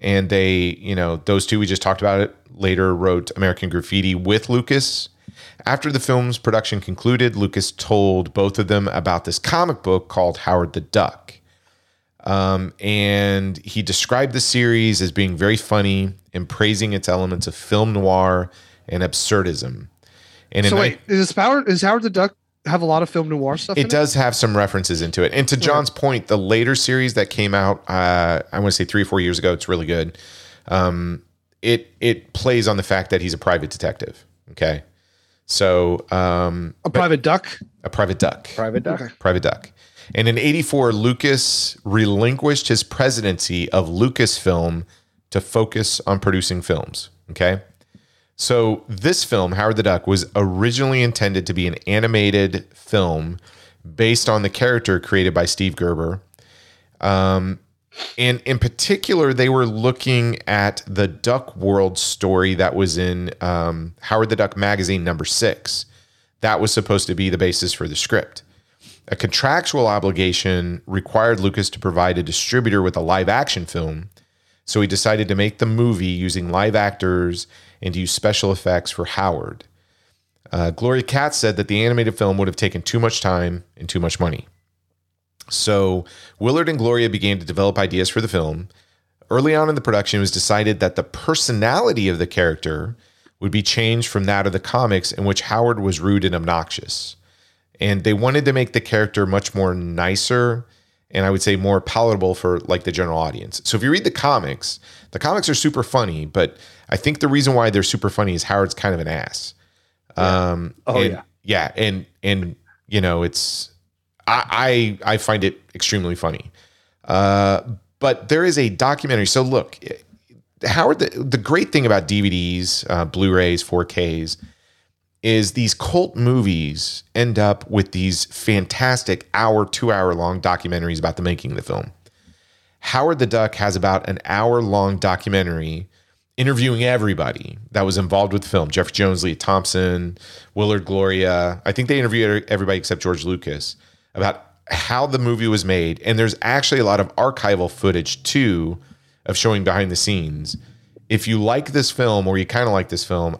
and they, those two we just talked about it, later wrote American Graffiti with Lucas. After the film's production concluded, Lucas told both of them about this comic book called Howard the Duck. And he described the series as being very funny and praising its elements of film noir and absurdism. And so does Howard the Duck have a lot of film noir stuff? It does have some references into it. And to John's point, the later series that came out, I want to say 3 or 4 years ago, it's really good. It plays on the fact that he's a private detective. Okay. So, a private duck. And in 1984, Lucas relinquished his presidency of Lucasfilm to focus on producing films. Okay. So this film, Howard the Duck, was originally intended to be an animated film based on the character created by Steve Gerber. And in particular, they were looking at the Duck World story that was in Howard the Duck magazine #6. That was supposed to be the basis for the script. A contractual obligation required Lucas to provide a distributor with a live action film, so he decided to make the movie using live actors and use special effects for Howard. Gloria Katz said that the animated film would have taken too much time and too much money. So Willard and Gloria began to develop ideas for the film. Early on in the production, it was decided that the personality of the character would be changed from that of the comics, in which Howard was rude and obnoxious. And they wanted to make the character much more nicer and I would say more palatable for like the general audience. So if you read the comics are super funny, but I think the reason why they're super funny is Howard's kind of an ass. Yeah. I find it extremely funny. But there is a documentary. So look, Howard, the great thing about DVDs, Blu-rays, 4Ks, is these cult movies end up with these fantastic 2-hour long documentaries about the making of the film. Howard the Duck has about an 1 hour long documentary interviewing everybody that was involved with the film. Jeffrey Jones, Leah Thompson, Willard, Gloria. I think they interviewed everybody except George Lucas about how the movie was made. And there's actually a lot of archival footage too of showing behind the scenes. If you like this film or you kind of like this film,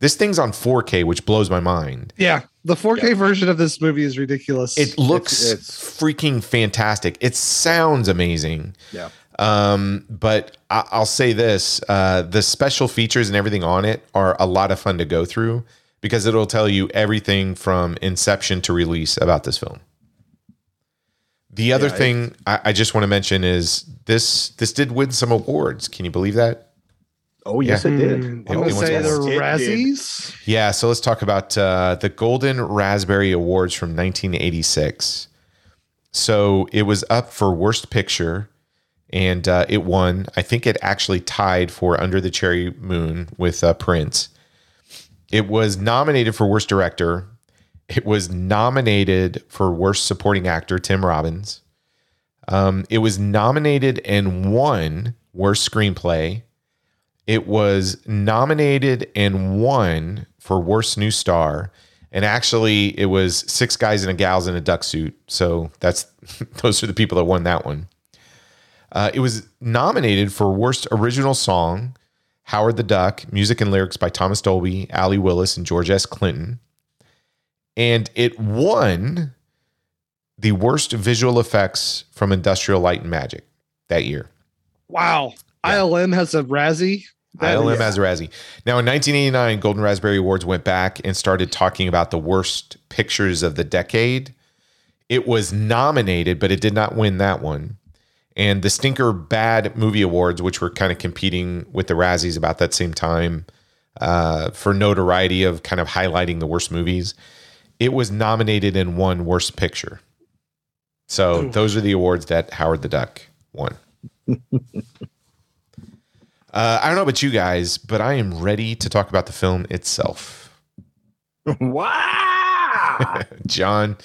this thing's on 4K, which blows my mind. Yeah, the 4K version of this movie is ridiculous. It looks freaking fantastic. It sounds amazing. Yeah. But I'll say this, the special features and everything on it are a lot of fun to go through because it'll tell you everything from inception to release about this film. The other thing I just want to mention is this did win some awards. Can you believe that? Oh, yes, it did. I want to say the Razzies. Yeah, so let's talk about the Golden Raspberry Awards from 1986. So it was up for Worst Picture, and it won. I think it actually tied for Under the Cherry Moon with Prince. It was nominated for Worst Director. It was nominated for Worst Supporting Actor, Tim Robbins. It was nominated and won Worst Screenplay. It was nominated and won for Worst New Star, And actually, it was 6 guys and a gals in a duck suit. So that's those are the people that won that one. It was nominated for Worst Original Song, Howard the Duck, music and lyrics by Thomas Dolby, Allie Willis, and George S. Clinton. And it won the Worst Visual Effects from Industrial Light and Magic that year. Wow. Yeah. ILM has a Razzie. ILM has a Razzie. Now, in 1989, Golden Raspberry Awards went back and started talking about the worst pictures of the decade. It was nominated, but it did not win that one. And the Stinker Bad Movie Awards, which were kind of competing with the Razzies about that same time for notoriety of kind of highlighting the worst movies, it was nominated and won Worst Picture. So those are the awards that Howard the Duck won. I don't know about you guys, but I am ready to talk about the film itself. Wow! John,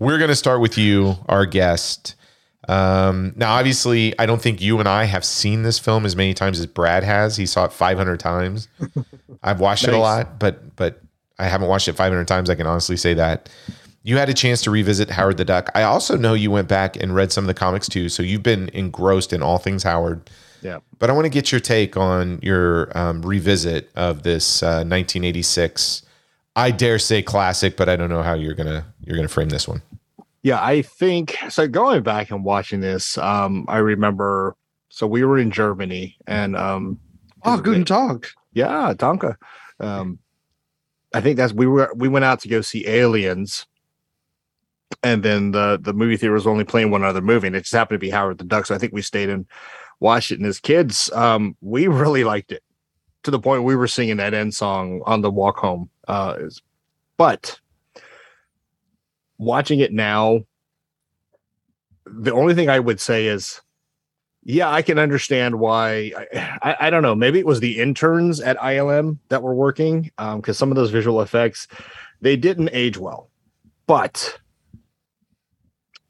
we're going to start with you, our guest. Now, obviously, I don't think you and I have seen this film as many times as Brad has. He saw it 500 times. I've watched it a lot, but I haven't watched it 500 times. I can honestly say that. You had a chance to revisit Howard the Duck. I also know you went back and read some of the comics, too, so you've been engrossed in all things Howard. Yeah, but I want to get your take on your revisit of this 1986, I dare say classic, but I don't know how you're gonna frame this one. Yeah, I think so. Going back and watching this, I remember. So we were in Germany, and guten Tag. Yeah, danke. I think that's we went out to go see Aliens. And then the movie theater was only playing one other movie, and it just happened to be Howard the Duck. So I think we stayed and watched it. And as kids, we really liked it to the point we were singing that end song on the walk home. But watching it now, the only thing I would say is, yeah, I can understand why. I don't know. Maybe it was the interns at ILM that were working because some of those visual effects, they didn't age well. But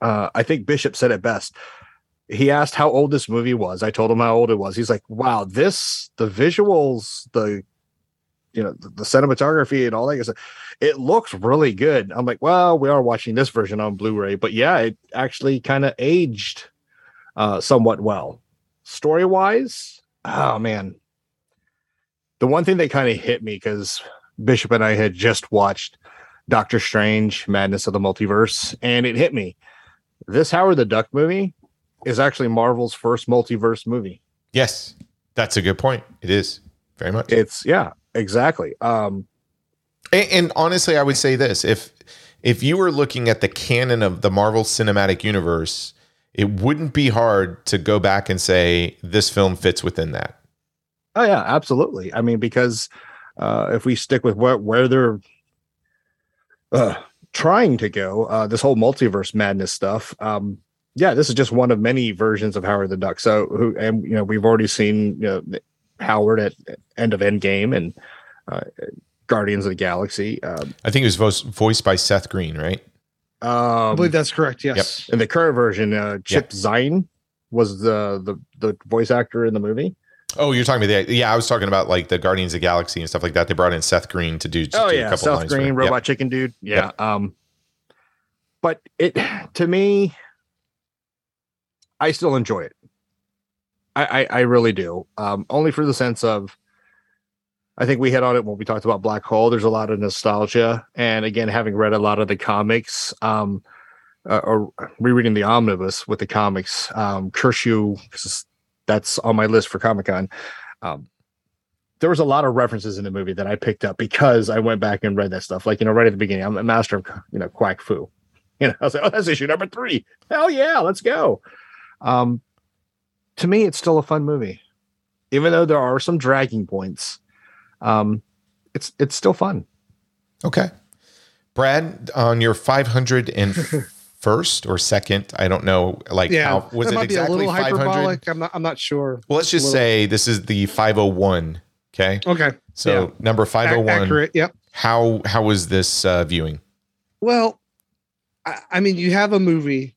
I think Bishop said it best. He asked how old this movie was. I told him how old it was. He's like, wow, the visuals, the cinematography and all that. It looks really good. I'm like, well, we are watching this version on Blu-ray, but yeah, it actually kind of aged somewhat well. Story-wise, oh man. The one thing that kind of hit me, because Bishop and I had just watched Doctor Strange, Madness of the Multiverse, and it hit me. This Howard the Duck movie is actually Marvel's first multiverse movie. Yes, that's a good point. It is, very much. It's yeah, exactly. And honestly, I would say this: if you were looking at the canon of the Marvel Cinematic Universe, it wouldn't be hard to go back and say this film fits within that. Oh yeah, absolutely. I mean, because if we stick with where they're trying to go, this whole multiverse madness stuff. Yeah, this is just one of many versions of Howard the Duck. So, we've already seen Howard at end of Endgame and Guardians of the Galaxy. I think it was voiced by Seth Green, right? I believe that's correct. Yes. Yep. In the current version, Chip Zine was the voice actor in the movie. Oh, you're talking about I was talking about like the Guardians of the Galaxy and stuff like that. They brought in Seth Green to do a couple Seth lines Green, Robot Chicken Dude. Yeah. Yep. But it to me. I still enjoy it. I really do. Only for the sense of, I think we hit on it when we talked about Black Hole. There's a lot of nostalgia. And again, having read a lot of the comics, or rereading the omnibus with the comics, Kershaw, that's on my list for Comic-Con. There was a lot of references in the movie that I picked up because I went back and read that stuff. Like, right at the beginning, I'm a master of, Quack Fu. I was like, oh, that's issue number 3. Hell yeah, let's go. To me, it's still a fun movie, even though there are some dragging points. It's still fun. Okay, Brad, on your 501st or second, I don't know. How was it exactly 500? I'm not sure. Well, let's just say this is the 501. Okay. Okay. So number 501. Accurate. Yep. How was this viewing? Well, I mean, you have a movie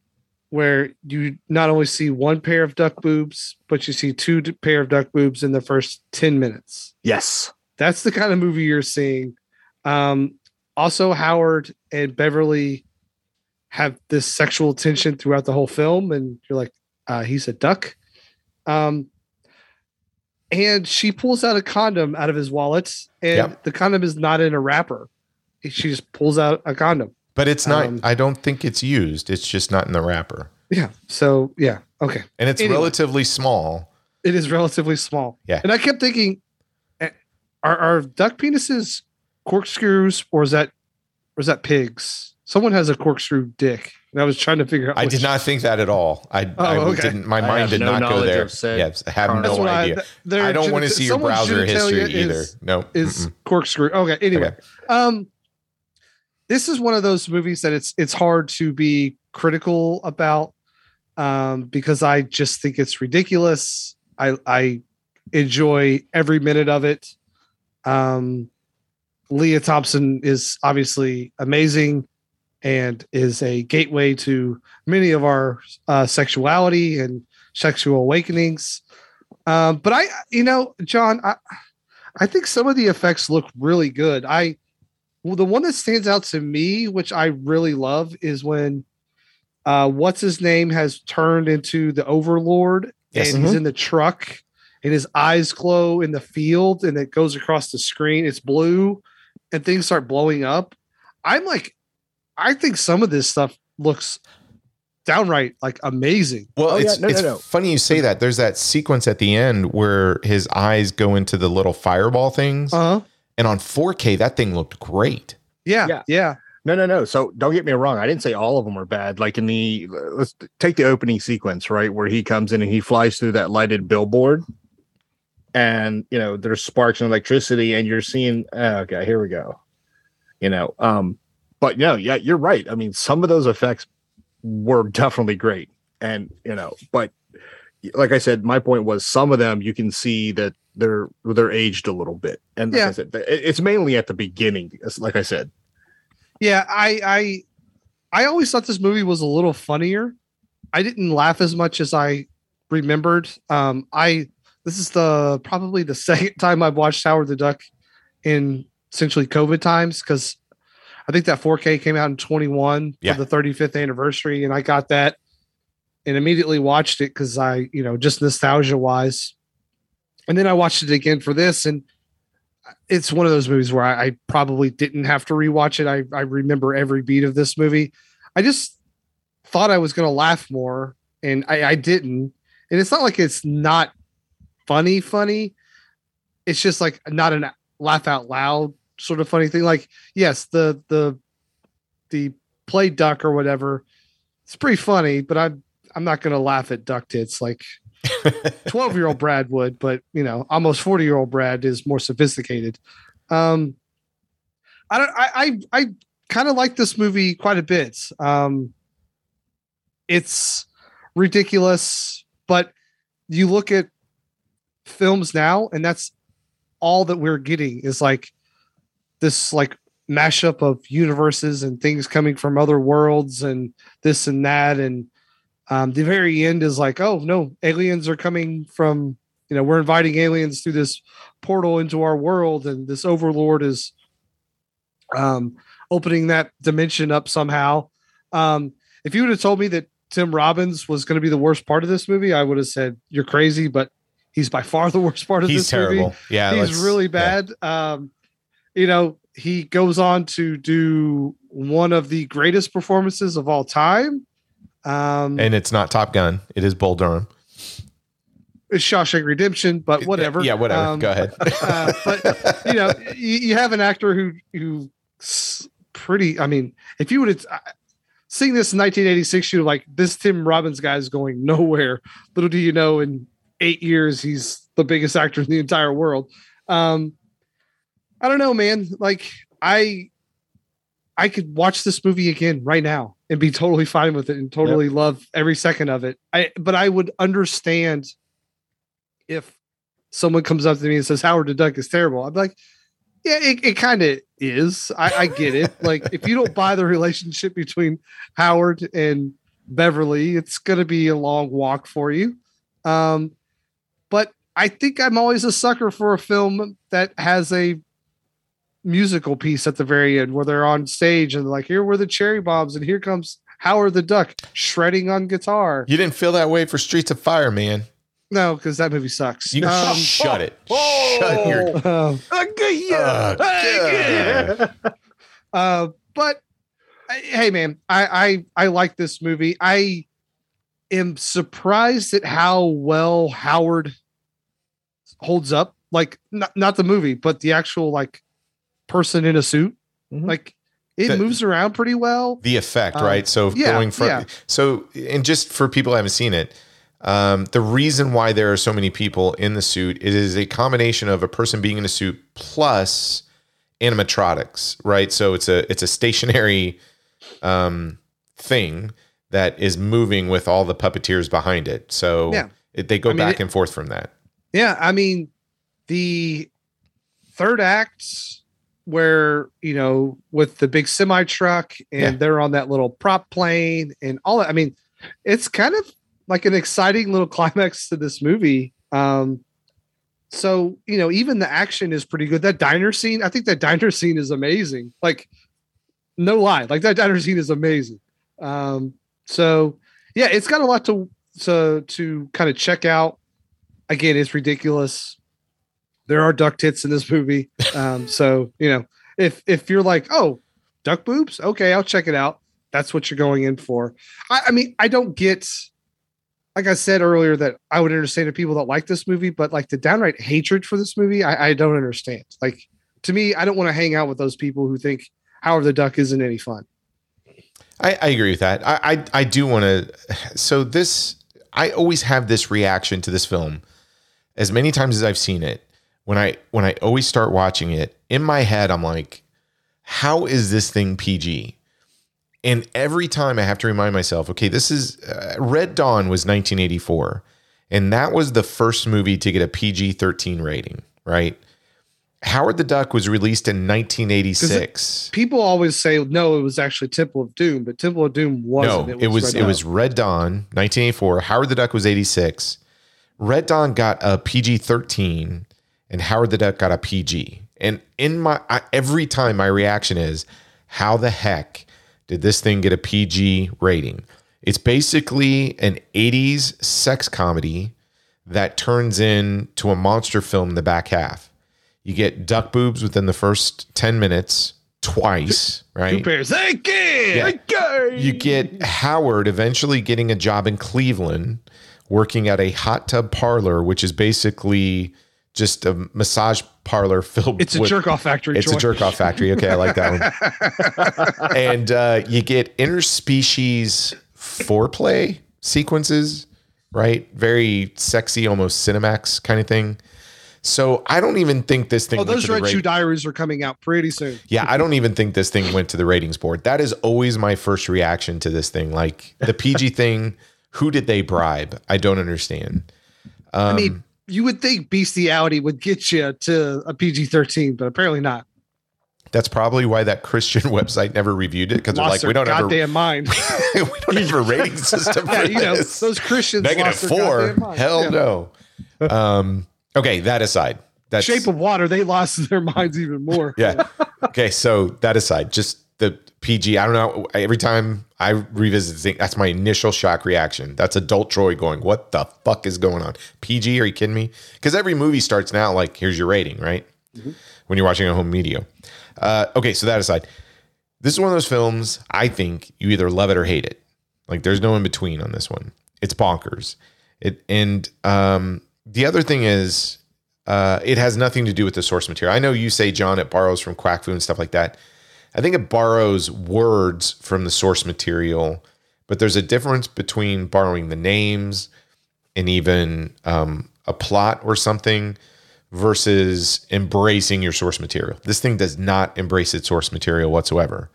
where you not only see one pair of duck boobs, but you see two pair of duck boobs in the first 10 minutes. Yes. That's the kind of movie you're seeing. Also, Howard and Beverly have this sexual tension throughout the whole film, and you're like, he's a duck. And she pulls out a condom out of his wallet, and the condom is not in a wrapper. She just pulls out a condom. But it's not, I don't think it's used. It's just not in the wrapper. Yeah. So, yeah. Okay. And it's relatively small. It is relatively small. Yeah. And I kept thinking, are duck penises corkscrews, or is that pigs? Someone has a corkscrew dick. And I was trying to figure out. I did not think that at all. I didn't. My mind did not go there. Yes, I have no idea. I don't want to see your browser history either. No, is corkscrew. Okay. Anyway, this is one of those movies that it's hard to be critical about because I just think it's ridiculous. I enjoy every minute of it. Leah Thompson is obviously amazing and is a gateway to many of our sexuality and sexual awakenings. But John, I think some of the effects look really good. The one that stands out to me, which I really love, is when what's his name has turned into the Overlord, and he's in the truck and his eyes glow in the field and it goes across the screen. It's blue and things start blowing up. I think some of this stuff looks downright like amazing. Well, it's funny you say that. There's that sequence at the end where his eyes go into the little fireball things. Uh-huh. And on 4K, that thing looked great. Yeah. No. So don't get me wrong. I didn't say all of them were bad. Like let's take the opening sequence, right? Where he comes in and he flies through that lighted billboard and, there's sparks and electricity and you're seeing, okay, here we go. But yeah, you're right. I mean, some of those effects were definitely great. And, but like I said, my point was some of them you can see that they're aged a little bit. And like I said, it's mainly at the beginning, like I said. Yeah, I always thought this movie was a little funnier. I didn't laugh as much as I remembered. This is probably the second time I've watched Howard the Duck in essentially COVID times, because I think that 4K came out in 21 for the 35th anniversary, and I got that and immediately watched it because I, just nostalgia-wise. And then I watched it again for this, and it's one of those movies where I probably didn't have to rewatch it. I remember every beat of this movie. I just thought I was going to laugh more, and I didn't. And it's not like it's not funny. It's just like not a laugh out loud sort of funny thing. Like, yes, the play duck or whatever, it's pretty funny, but I'm not gonna laugh at duck tits like 12-year-old Brad would, but almost 40-year-old Brad is more sophisticated. I kind of like this movie quite a bit. It's ridiculous, but you look at films now and that's all that we're getting is like this like mashup of universes and things coming from other worlds and this and that. And the very end is like, oh no, aliens are coming from, we're inviting aliens through this portal into our world. And this overlord is opening that dimension up somehow. If you would have told me that Tim Robbins was going to be the worst part of this movie, I would have said, you're crazy, but he's by far the worst part of this movie. He's terrible. Yeah. He's really bad. Yeah. He goes on to do one of the greatest performances of all time. And it's not Top Gun. It is Bull Durham. It's Shawshank Redemption, but whatever. Yeah, whatever. Go ahead. But, you have an actor who's pretty... I mean, if you would have seen this in 1986, you're like, this Tim Robbins guy is going nowhere. Little do you know, in 8 years, he's the biggest actor in the entire world. I don't know, man. Like I could watch this movie again right now and be totally fine with it and totally love every second of it. But I would understand if someone comes up to me and says, Howard the Duck is terrible. I'd be like, yeah, it kind of is. I get it. Like if you don't buy the relationship between Howard and Beverly, it's going to be a long walk for you. But I think I'm always a sucker for a film that has a musical piece at the very end where they're on stage and like, here were the cherry bombs and here comes Howard the Duck shredding on guitar. You didn't feel that way for Streets of Fire, man. No, because that movie sucks. You shut it. Oh, shut your. But hey, man, I like this movie. I am surprised at how well Howard holds up. Like not the movie, but the actual like person in a suit. Mm-hmm. Like it moves around pretty well. The effect, right? So going from and just for people who haven't seen it. The reason why there are so many people in the suit is a combination of a person being in a suit plus animatronics, right? So it's a stationary thing that is moving with all the puppeteers behind it. So they go back and forth from that. Yeah, I mean, the third act where, you know, with the big semi truck and they're on that little prop plane and all that. I mean, it's kind of like an exciting little climax to this movie. So, you know, even the action is pretty good. That diner scene, I think that diner scene is amazing. Like, no lie. Like that diner scene is amazing. So yeah, it's got a lot to kind of check out. Again, it's ridiculous. There are duck tits in this movie. So, you know, if you're like, oh, duck boobs, okay, I'll check it out. That's what you're going in for. I mean, I don't get, like I said earlier, that I would understand the people that like this movie, but like the downright hatred for this movie, I don't understand. Like, to me, I don't want to hang out with those people who think Howard the Duck isn't any fun. I agree with that. I do want to. So this, I always have this reaction to this film as many times as I've seen it. When I always start watching it in my head, I'm like, how is this thing PG? And every time I have to remind myself, okay, this is Red Dawn was 1984, and that was the first movie to get a PG-13 rating, right? Howard the Duck was released in 1986. People always say, no, it was actually Temple of Doom, but Temple of Doom wasn't. No, it was Red Dawn, 1984. Howard the Duck was 86. Red Dawn got a PG-13, and Howard the Duck got a PG. And in my every time my reaction is, how the heck did this thing get a PG rating? It's basically an 80s sex comedy that turns into a monster film in the back half. You get duck boobs within the first 10 minutes twice, right? Two pairs. You get Howard eventually getting a job in Cleveland, working at a hot tub parlor, which is basically just a massage parlor filled. It's a jerk-off factory. It's a jerk-off factory. Okay, I like that one. And you get interspecies foreplay sequences, right? Very sexy, almost Cinemax kind of thing. So I don't even think this thing. Oh, those Red Shoe Diaries are coming out pretty soon. Yeah, I don't even think this thing went to the ratings board. That is always my first reaction to this thing. Like the PG thing, who did they bribe? I don't understand. I mean, you would think bestiality would get you to a PG-13, but apparently not. That's probably why that Christian website never reviewed it, because they're like, we don't have a mind. We don't have a rating system for this. You know, those Christians -4. Hell no. Okay, that aside. That's, Shape of Water, they lost their minds even more. Yeah. Okay, so that aside, just the PG. I don't know. Every time I revisit the thing, that's my initial shock reaction. That's adult Troy going, what the fuck is going on? PG, are you kidding me? Because every movie starts now like, here's your rating, right? Mm-hmm. When you're watching a home video. Okay, so that aside. This is one of those films, I think, you either love it or hate it. Like, there's no in between on this one. It's bonkers. The other thing is, it has nothing to do with the source material. I know you say, John, it borrows from quack food and stuff like that. I think it borrows words from the source material, but there's a difference between borrowing the names and even a plot or something versus embracing your source material. This thing does not embrace its source material whatsoever.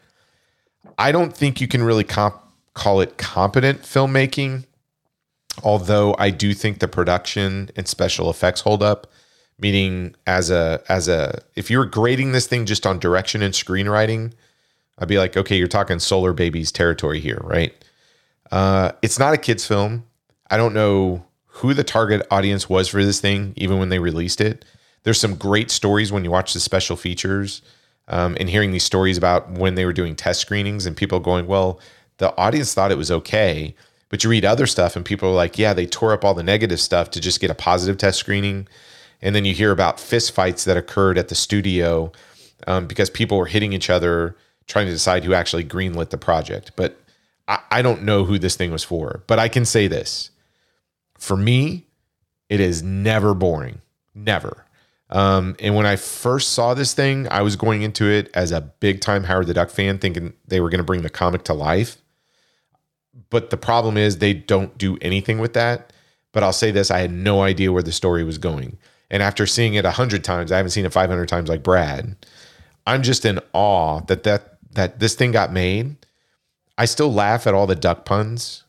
I don't think you can really call it competent filmmaking, although I do think the production and special effects hold up. Meaning, as a, if you're grading this thing just on direction and screenwriting, I'd be like, okay, you're talking Solar Babies territory here, right? It's not a kids' film. I don't know who the target audience was for this thing, even when they released it. There's some great stories when you watch the special features. and hearing these stories about when they were doing test screenings and people going, well, the audience thought it was okay. But you read other stuff and people are like, yeah, they tore up all the negative stuff to just get a positive test screening. And then you hear about fist fights that occurred at the studio because people were hitting each other trying to decide who actually greenlit the project. But I don't know who this thing was for. But I can say this. For me, it is never boring. Never. And when I first saw this thing, I was going into it as a big-time Howard the Duck fan, thinking they were going to bring the comic to life. But the problem is they don't do anything with that. But I'll say this. I had no idea where the story was going. And after seeing it 100 times, I haven't seen it 500 times like Brad. I'm just in awe that this thing got made. I still laugh at all the duck puns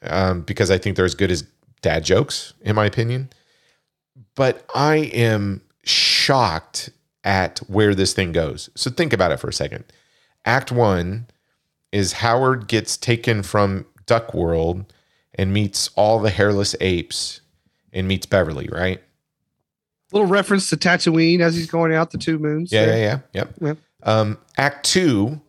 because I think they're as good as dad jokes, in my opinion. But I am shocked at where this thing goes. So think about it for a second. Act one is Howard gets taken from Duck World and meets all the hairless apes and meets Beverly, right? Little reference to Tatooine as he's going out the two moons. Yep. Act two,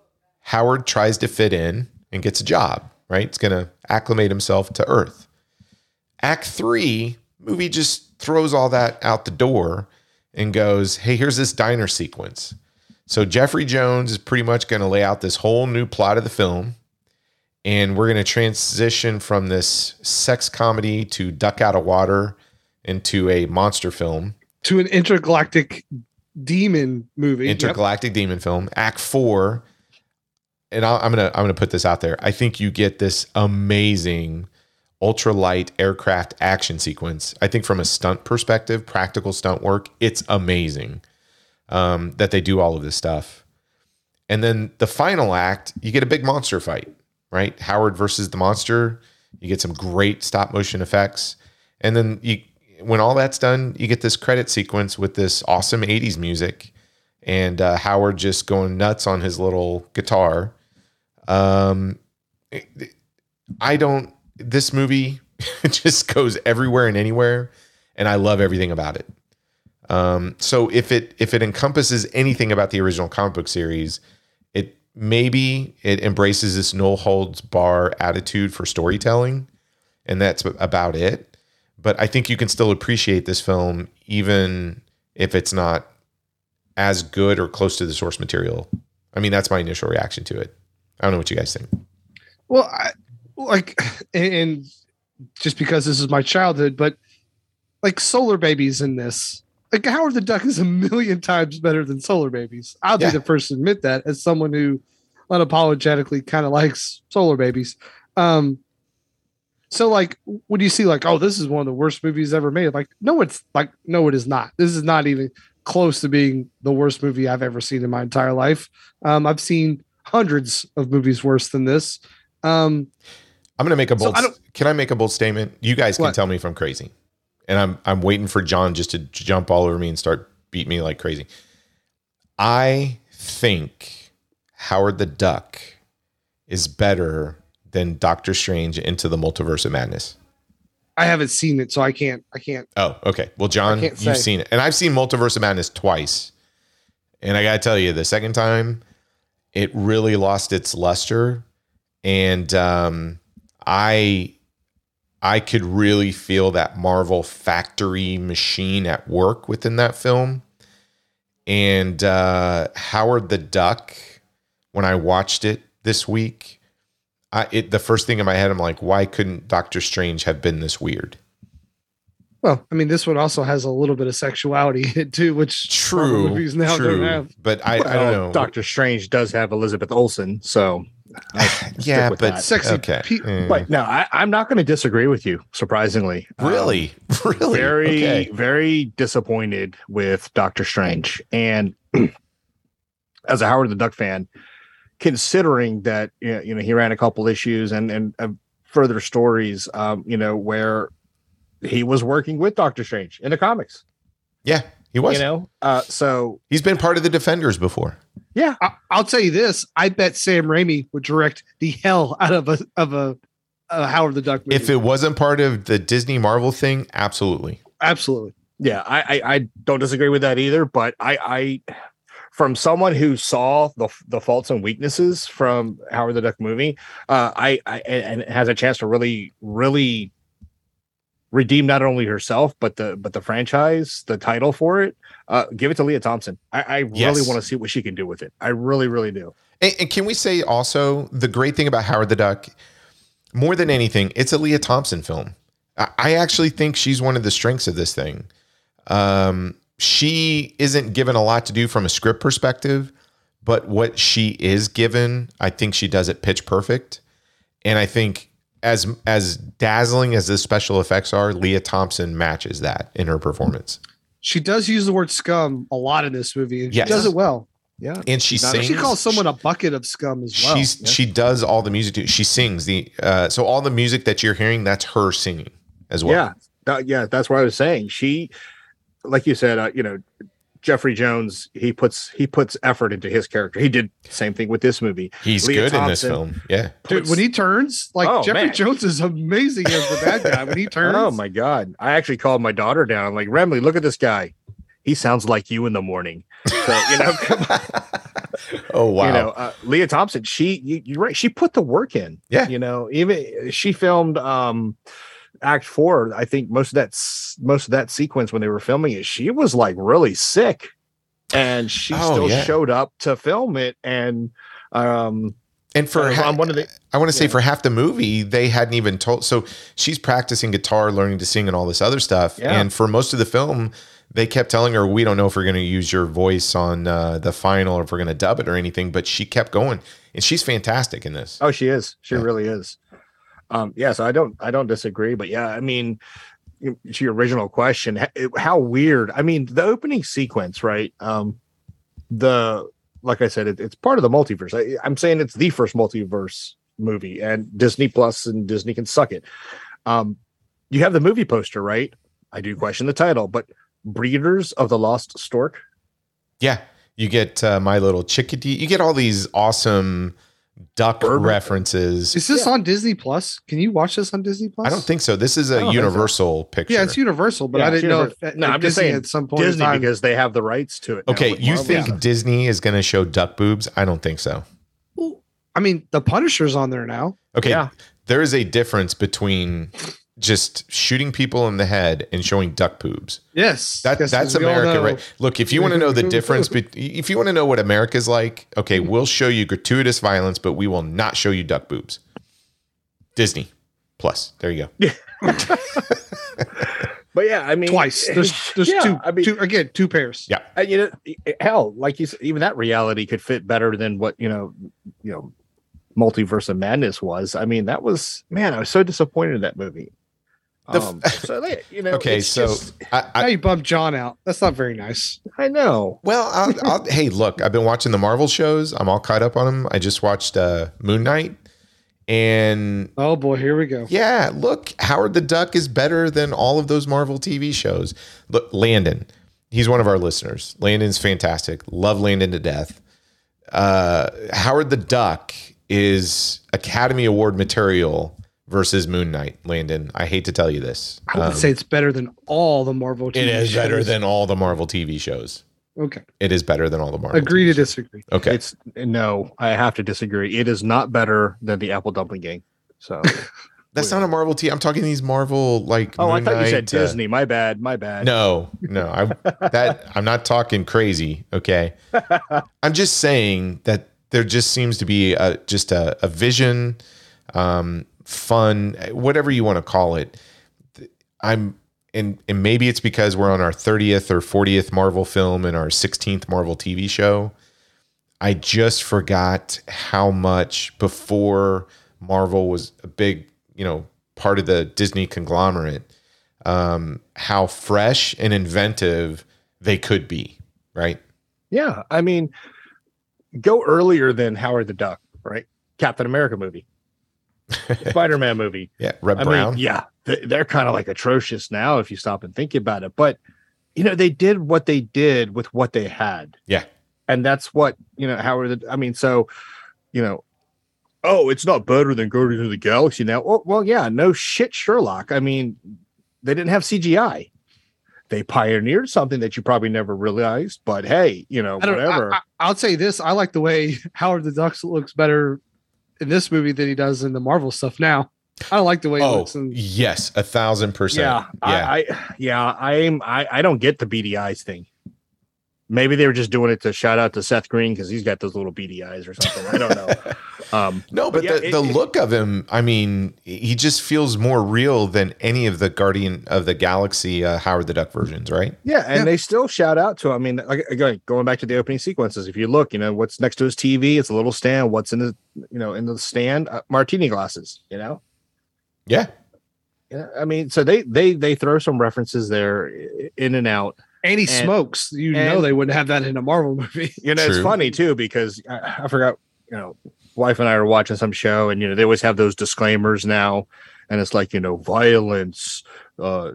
Howard tries to fit in and gets a job, right? It's going to acclimate himself to Earth. Act three, movie just throws all that out the door and goes, hey, here's this diner sequence. So Jeffrey Jones is pretty much going to lay out this whole new plot of the film. And we're going to transition from this sex comedy to duck out of water into a monster film. To an intergalactic demon movie. Intergalactic demon film. Act four. And I'm gonna put this out there. I think you get this amazing ultralight aircraft action sequence. I think from a stunt perspective, practical stunt work, it's amazing that they do all of this stuff. And then the final act, you get a big monster fight, right? Howard versus the monster. You get some great stop motion effects. And then when all that's done, you get this credit sequence with this awesome 80s music and Howard just going nuts on his little guitar. This movie just goes everywhere and anywhere, and I love everything about it. So if it encompasses anything about the original comic book series, it embraces this no holds bar attitude for storytelling, and that's about it. But I think you can still appreciate this film, even if it's not as good or close to the source material. I mean, that's my initial reaction to it. I don't know what you guys think. Well, and just because this is my childhood, but like Solar Babies in this, like Howard the Duck is a million times better than Solar Babies. I'll be the first to admit that as someone who unapologetically kind of likes Solar Babies. So, like, when you see, like, oh, this is one of the worst movies ever made, no, it is not. This is not even close to being the worst movie I've ever seen in my entire life. I've seen hundreds of movies worse than this. I'm going to make a bold... Can I make a bold statement? You guys can tell me if I'm crazy. And I'm waiting for John just to jump all over me and start beating me like crazy. I think Howard the Duck is better than Doctor Strange Into the Multiverse of Madness. I haven't seen it, so I can't. Oh, okay. Well, John, you've seen it. And I've seen Multiverse of Madness twice. And I got to tell you, the second time, it really lost its luster. And I could really feel that Marvel factory machine at work within that film. And Howard the Duck, when I watched it this week, the first thing in my head, I'm like, why couldn't Doctor Strange have been this weird? Well, I mean, this one also has a little bit of sexuality in it too, which true movies now don't have. But I don't know. Doctor Strange does have Elizabeth Olsen, so yeah, but that. Sexy. Okay. But no, I'm not going to disagree with you. Surprisingly, really, very, very disappointed with Doctor Strange, and as a Howard the Duck fan. Considering that, you know, he ran a couple issues and further stories, you know, where he was working with Doctor Strange in the comics. Yeah, he was. You know, so he's been part of the Defenders before. Yeah, I'll tell you this: I bet Sam Raimi would direct the hell out of a Howard the Duck movie. If it wasn't part of the Disney Marvel thing, absolutely, absolutely. Yeah, I don't disagree with that either, but I from someone who saw the faults and weaknesses from Howard the Duck movie, and has a chance to really, really redeem not only herself but the franchise, the title for it. Give it to Leah Thompson. I really want to see what she can do with it. I really, really do. And can we say also the great thing about Howard the Duck, more than anything, it's a Leah Thompson film. I actually think she's one of the strengths of this thing. She isn't given a lot to do from a script perspective, but what she is given, I think she does it pitch perfect. And I think as dazzling as the special effects are, Leah Thompson matches that in her performance. She does use the word scum a lot in this movie, and she does it well. Yeah, and she sings. She calls someone a bucket of scum as well. She does all the music too. She sings so all the music that you're hearing, that's her singing as well. Yeah, that's what I was saying. She, like you said, Jeffrey Jones, he puts effort into his character. He did the same thing with this movie. He's Leah Thompson, in this film. Yeah, dude, when he turns, Jeffrey Jones is amazing as the bad guy. When he turns, oh my god! I actually called my daughter down. I'm like, Remley, look at this guy. He sounds like you in the morning. So, come on. Oh, wow. Leah Thompson, you're right. She put the work in. Yeah. Even she filmed Act 4. I think most of that sequence when they were filming it, she was really sick, and she still showed up to film it. And for half the movie, they hadn't even told. So she's practicing guitar, learning to sing and all this other stuff. Yeah. And for most of the film, they kept telling her, we don't know if we're going to use your voice on the final or if we're going to dub it or anything. But she kept going, and she's fantastic in this. Oh, she is. She really is. So I don't disagree. But to your original question, how weird. The opening sequence, right? Like I said, it's part of the multiverse. I'm saying it's the first multiverse movie, and Disney Plus and Disney can suck it. You have the movie poster, right? I do question the title, but Breeders of the Lost Stork. Yeah, you get My Little Chickadee. You get all these awesome duck references. Is this on Disney Plus? Can you watch this on Disney Plus? I don't think so. This is a Universal picture. Yeah, it's Universal, but I didn't know. I'm just saying at some point Disney, because they have the rights to it. Okay, you think Disney is going to show duck boobs? I don't think so. Well, The Punisher's on there now. Okay, there is a difference between just shooting people in the head and showing duck boobs. Yes, that's America, right? Look, if you want to know the difference, if you want to know what America's like, okay, we'll show you gratuitous violence, but we will not show you duck boobs. Disney Plus, there you go. Yeah. But twice. There's two. Two pairs. Yeah, hell, like you said, even that reality could fit better than what Multiverse of Madness was. That was, man, I was so disappointed in that movie. Now you bump John out. That's not very nice. I know. Well, hey, look, I've been watching the Marvel shows. I'm all caught up on them. I just watched Moon Knight, and oh boy, here we go. Yeah, look, Howard the Duck is better than all of those Marvel TV shows. Look, Landon, he's one of our listeners. Landon's fantastic. Love Landon to death. Howard the Duck is Academy Award material versus Moon Knight, Landon. I hate to tell you this. I would say it's better than all the Marvel TV shows. It is better than all the Marvel TV shows. Okay. It is better than all the Marvel Agree TV to disagree. Shows. Okay. No, I have to disagree. It is not better than the Apple Dumpling Gang. So that's not a Marvel TV. I'm talking these Marvel Moon Knight, you said Disney. My bad. No. I'm not talking crazy, okay? I'm just saying that there just seems to be a vision, fun, whatever you want to call it. And maybe it's because we're on our 30th or 40th Marvel film and our 16th Marvel TV show. I just forgot how much before Marvel was a big, part of the Disney conglomerate, how fresh and inventive they could be, right? Yeah, go earlier than Howard the Duck, right? Captain America movie, Spider-Man movie. Yeah, Red Brown. They're kind of atrocious now if you stop and think about it. But, they did what they did with what they had. Yeah. And that's what, Howard, it's not better than Guardians of the Galaxy now. Well, yeah, no shit, Sherlock. They didn't have CGI. they pioneered something that you probably never realized, but hey, you know, whatever. I'll say this. I like the way Howard the Duck looks better in this movie than he does in the Marvel stuff now. I like the way it looks. And, yes, 1,000%. Yeah. I don't get the beady eyes thing. Maybe they were just doing it to shout out to Seth Green because he's got those little beady eyes or something. I don't know. No, but yeah, the look of him, I mean, he just feels more real than any of the Guardian of the Galaxy Howard the Duck versions, right? Yeah, and they still shout out to him. I mean, again, going back to the opening sequences, if you look, you know, what's next to his TV, it's a little stand. What's in the, you know, in the stand, martini glasses, you know? Yeah. I mean, so they throw some references there in and out. And he smokes. You know they wouldn't have that in a Marvel movie. You know, it's funny, too, because I forgot, you know, wife and I are watching some show and, you know, they always have those disclaimers now. And it's like, you know, violence,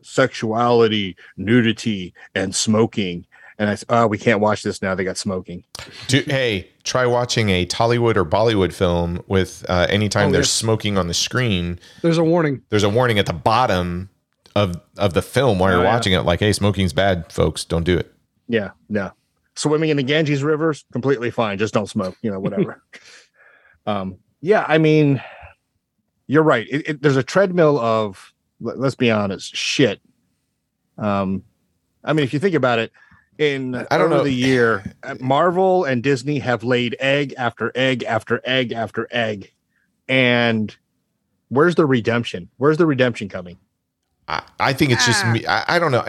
sexuality, nudity, and smoking. And I said, oh, we can't watch this now. They got smoking. Dude, hey, try watching a Tollywood or Bollywood film with anytime there's smoking on the screen. There's a warning. There's a warning at the bottom of the film while you're watching it, like, hey, smoking's bad, folks, don't do it. Yeah, no. Swimming in the Ganges River, completely fine, just don't smoke, you know, whatever. Yeah, I mean, you're right. There's a treadmill of, let's be honest, shit. I mean, if you think about it, the year, Marvel and Disney have laid egg after egg after egg after egg, and where's the redemption? Where's the redemption coming? I think it's just me. I don't know.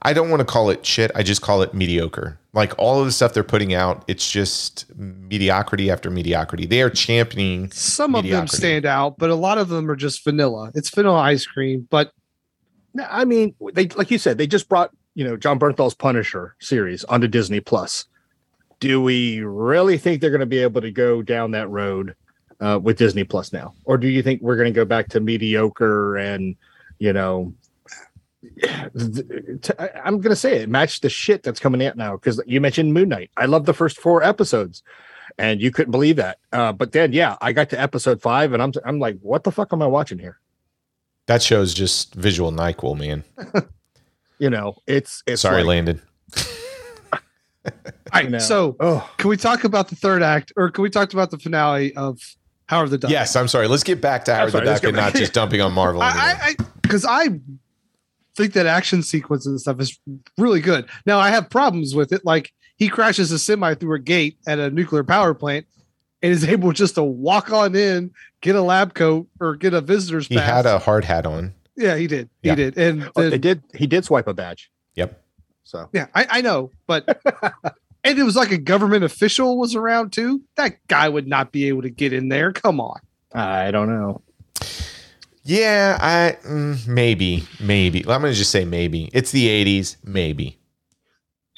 I don't want to call it shit. I just call it mediocre. Like all of the stuff they're putting out, it's just mediocrity after mediocrity. They are championing. Some mediocrity. Of them stand out, but a lot of them are just vanilla. It's vanilla ice cream. But I mean, they, like you said, they just brought, you know, John Bernthal's Punisher series onto Disney Plus. Do we really think they're going to be able to go down that road with Disney Plus now? Or do you think we're going to go back to mediocre and, you know, I'm going to say it matched the shit that's coming out now. Because you mentioned Moon Knight. I love the first 4 episodes and you couldn't believe that. But then, I got to episode 5 and I'm like, what the fuck am I watching here? That show's just visual NyQuil, man. You know, it's sorry, like, Landon. All right, Can we talk about the third act, or can we talk about the finale of Howard the Duck? Yes, I'm sorry. Let's get back to Howard the Duck and not just dumping on Marvel. Because I think that action sequence and stuff is really good. Now, I have problems with it. Like, he crashes a semi through a gate at a nuclear power plant and is able just to walk on in, get a lab coat or get a visitor's pass. He had a hard hat on. Yeah, he did. Yeah. He did. And he did swipe a badge. Yep. So, yeah, I know. But and it was like a government official was around, too. That guy would not be able to get in there. Come on. I don't know. Yeah, maybe. I'm going to just say maybe. It's the 80s, maybe.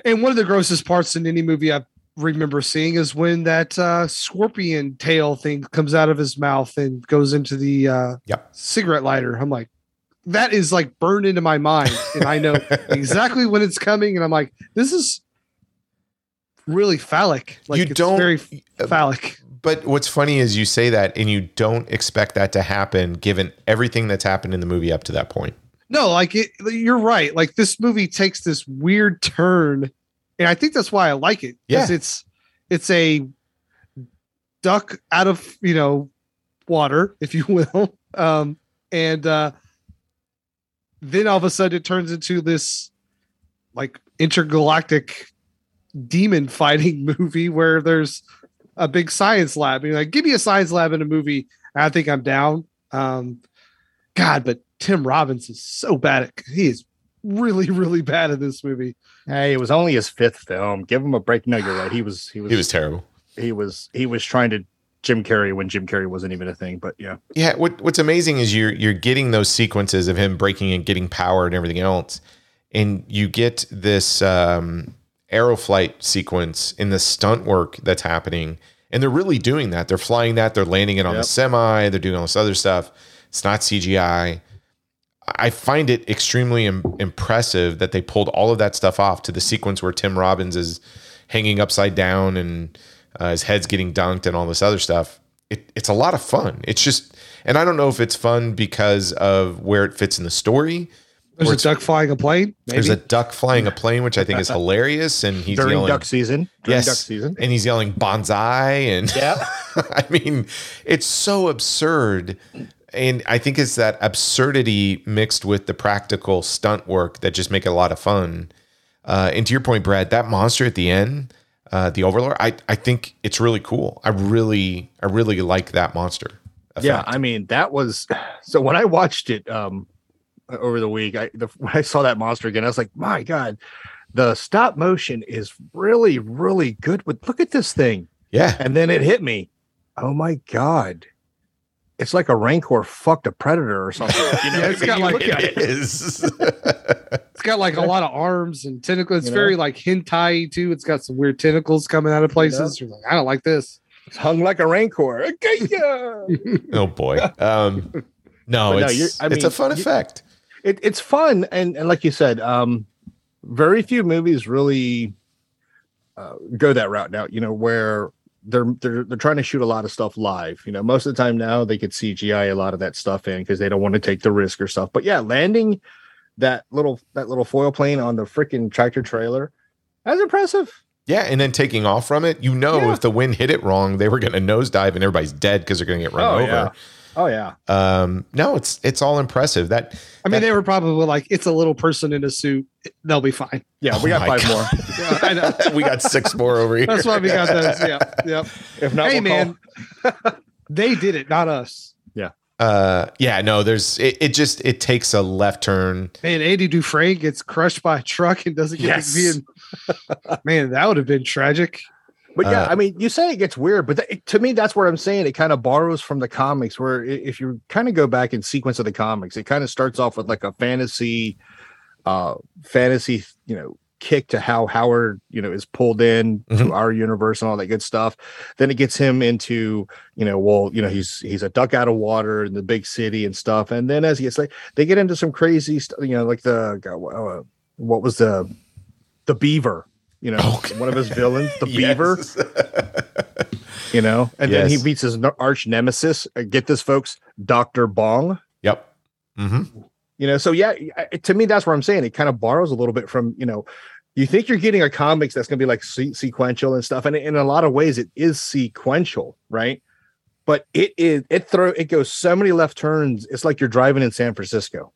And one of the grossest parts in any movie I remember seeing is when that scorpion tail thing comes out of his mouth and goes into the cigarette lighter. I'm like, that is like burned into my mind. And I know exactly when it's coming. And I'm like, this is really phallic. Like, very phallic. But what's funny is you say that and you don't expect that to happen given everything that's happened in the movie up to that point. No, like you're right. Like this movie takes this weird turn. And I think that's why I like it. Yeah. It's a duck out of, you know, water, if you will. And then all of a sudden it turns into this like intergalactic demon fighting movie where there's a big science lab. And you're like, give me a science lab in a movie. I think I'm down. God, but Tim Robbins is so bad. He is really, really bad at this movie. Hey, it was only his 5th film. Give him a break. No, you're right. He was terrible. He was trying to Jim Carrey when Jim Carrey wasn't even a thing, but yeah. Yeah. What's amazing is you're getting those sequences of him breaking and getting power and everything else. And you get this, Aeroflight sequence in the stunt work that's happening. And they're really doing that. They're flying that, they're landing it on the semi, they're doing all this other stuff. It's not CGI. I find it extremely impressive that they pulled all of that stuff off to the sequence where Tim Robbins is hanging upside down and his head's getting dunked and all this other stuff. It's a lot of fun. It's just, and I don't know if it's fun because of where it fits in the story There's a duck flying a plane. Maybe. There's a duck flying a plane, which I think is hilarious. And he's yelling duck season. Yes. Duck season. And he's yelling bonsai. And yeah. I mean, it's so absurd. And I think it's that absurdity mixed with the practical stunt work that just make it a lot of fun. And to your point, Brad, that monster at the end, the Overlord, I think it's really cool. I really like that monster effect. Yeah, I mean, that was... So when I watched it over the week, when I saw that monster again, I was like, my God, the stop motion is really, really good. But look at this thing. Yeah. And then it hit me. Oh, my God. It's like a Rancor fucked a predator or something. You know, it's got like it is. It's got like a lot of arms and tentacles. It's very like hentai too. It's got some weird tentacles coming out of places. You're like, I don't like this. It's hung like a Rancor. Okay, yeah. Oh boy. No, it's a fun effect. It's fun, and like you said, very few movies really go that route now. You know where. They're trying to shoot a lot of stuff live. You know, most of the time now they could CGI a lot of that stuff in because they don't want to take the risk or stuff. But yeah, landing that little foil plane on the freaking tractor trailer, that's impressive. Yeah, and then taking off from it, if the wind hit it wrong, they were going to nosedive and everybody's dead because they're going to get run over. Yeah. Oh yeah. No, it's all impressive. They were probably like, it's a little person in a suit. They'll be fine. Yeah, we got 5 more. Yeah, I know. We got 6 more over here. That's why we got those. Yeah. Yep. If not, they did it, not us. Yeah. It takes a left turn. Man, Andy Dufresne gets crushed by a truck and doesn't get his being. Man, that would have been tragic. But yeah, I mean, you say it gets weird, but to me, that's where I'm saying it kind of borrows from the comics, where if you kind of go back in sequence of the comics, it kind of starts off with like a fantasy, you know, kick to how Howard, you know, is pulled in to our universe and all that good stuff. Then it gets him into, you know, well, you know, he's a duck out of water in the big city and stuff. And then as he gets like, they get into some crazy stuff, you know, like what was the beaver? You know, one of his villains, the beaver, you know, and then he beats his arch nemesis. Get this, folks, Dr. Bong. Yep. Mm-hmm. You know, so yeah, to me, that's where I'm saying it kind of borrows a little bit from, you know, you think you're getting a comics that's going to be like sequential and stuff. And in a lot of ways it is sequential, right? But it goes so many left turns. It's like you're driving in San Francisco.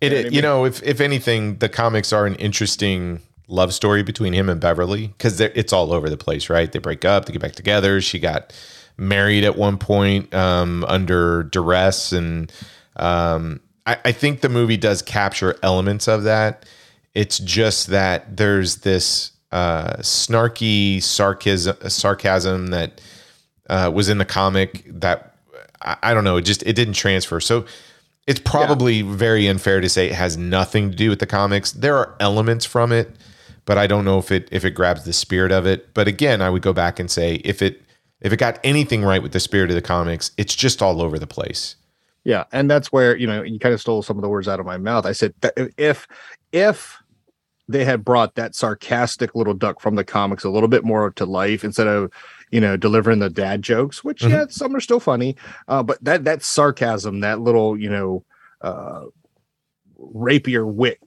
If anything, the comics are an interesting love story between him and Beverly, because it's all over the place, right? They break up, they get back together. She got married at one point under duress. And I think the movie does capture elements of that. It's just that there's this snarky sarcasm that was in the comic that, I don't know, it didn't transfer. So it's probably very unfair to say it has nothing to do with the comics. There are elements from it, but I don't know if it grabs the spirit of it. But again, I would go back and say if it got anything right with the spirit of the comics, it's just all over the place. Yeah, and that's where, you know, you kind of stole some of the words out of my mouth. I said that if they had brought that sarcastic little duck from the comics a little bit more to life instead of, you know, delivering the dad jokes, which some are still funny, but that sarcasm, that little, you know, rapier wit,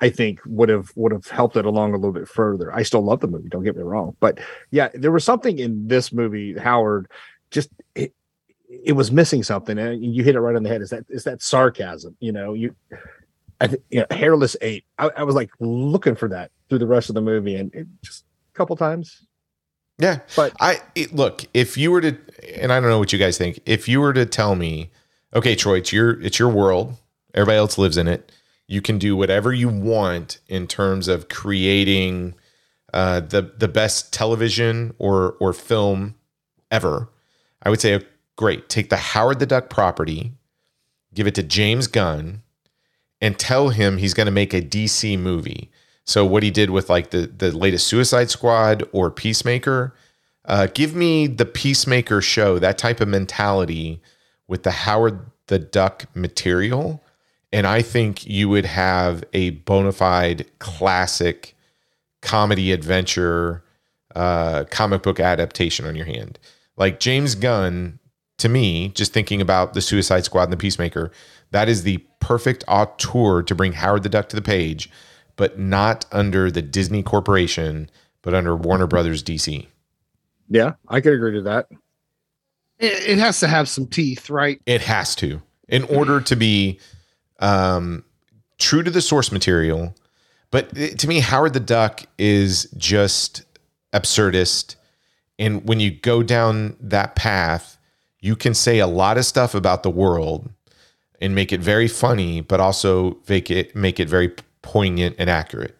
I think would have helped it along a little bit further. I still love the movie, don't get me wrong, but yeah, there was something in this movie, Howard, just it was missing something, and you hit it right on the head. Is that sarcasm? You know, Hairless Ape. I was like looking for that through the rest of the movie, and it just a couple times. Yeah, but look. If you were to, and I don't know what you guys think, if you were to tell me, okay, Troy, it's your world. Everybody else lives in it. You can do whatever you want in terms of creating the best television or film ever. I would say, great. Take the Howard the Duck property, give it to James Gunn, and tell him he's going to make a DC movie. So what he did with like the latest Suicide Squad or Peacemaker, give me the Peacemaker show, that type of mentality with the Howard the Duck material. And I think you would have a bona fide classic comedy adventure, comic book adaptation on your hand. Like James Gunn to me, just thinking about the Suicide Squad and the Peacemaker, that is the perfect auteur to bring Howard the Duck to the page, but not under the Disney Corporation, but under Warner Brothers DC. Yeah, I could agree to that. It has to have some teeth, right? It has to, in order to be true to the source material. But to me, Howard the Duck is just absurdist. And when you go down that path, you can say a lot of stuff about the world and make it very funny, but also make it very poignant and accurate.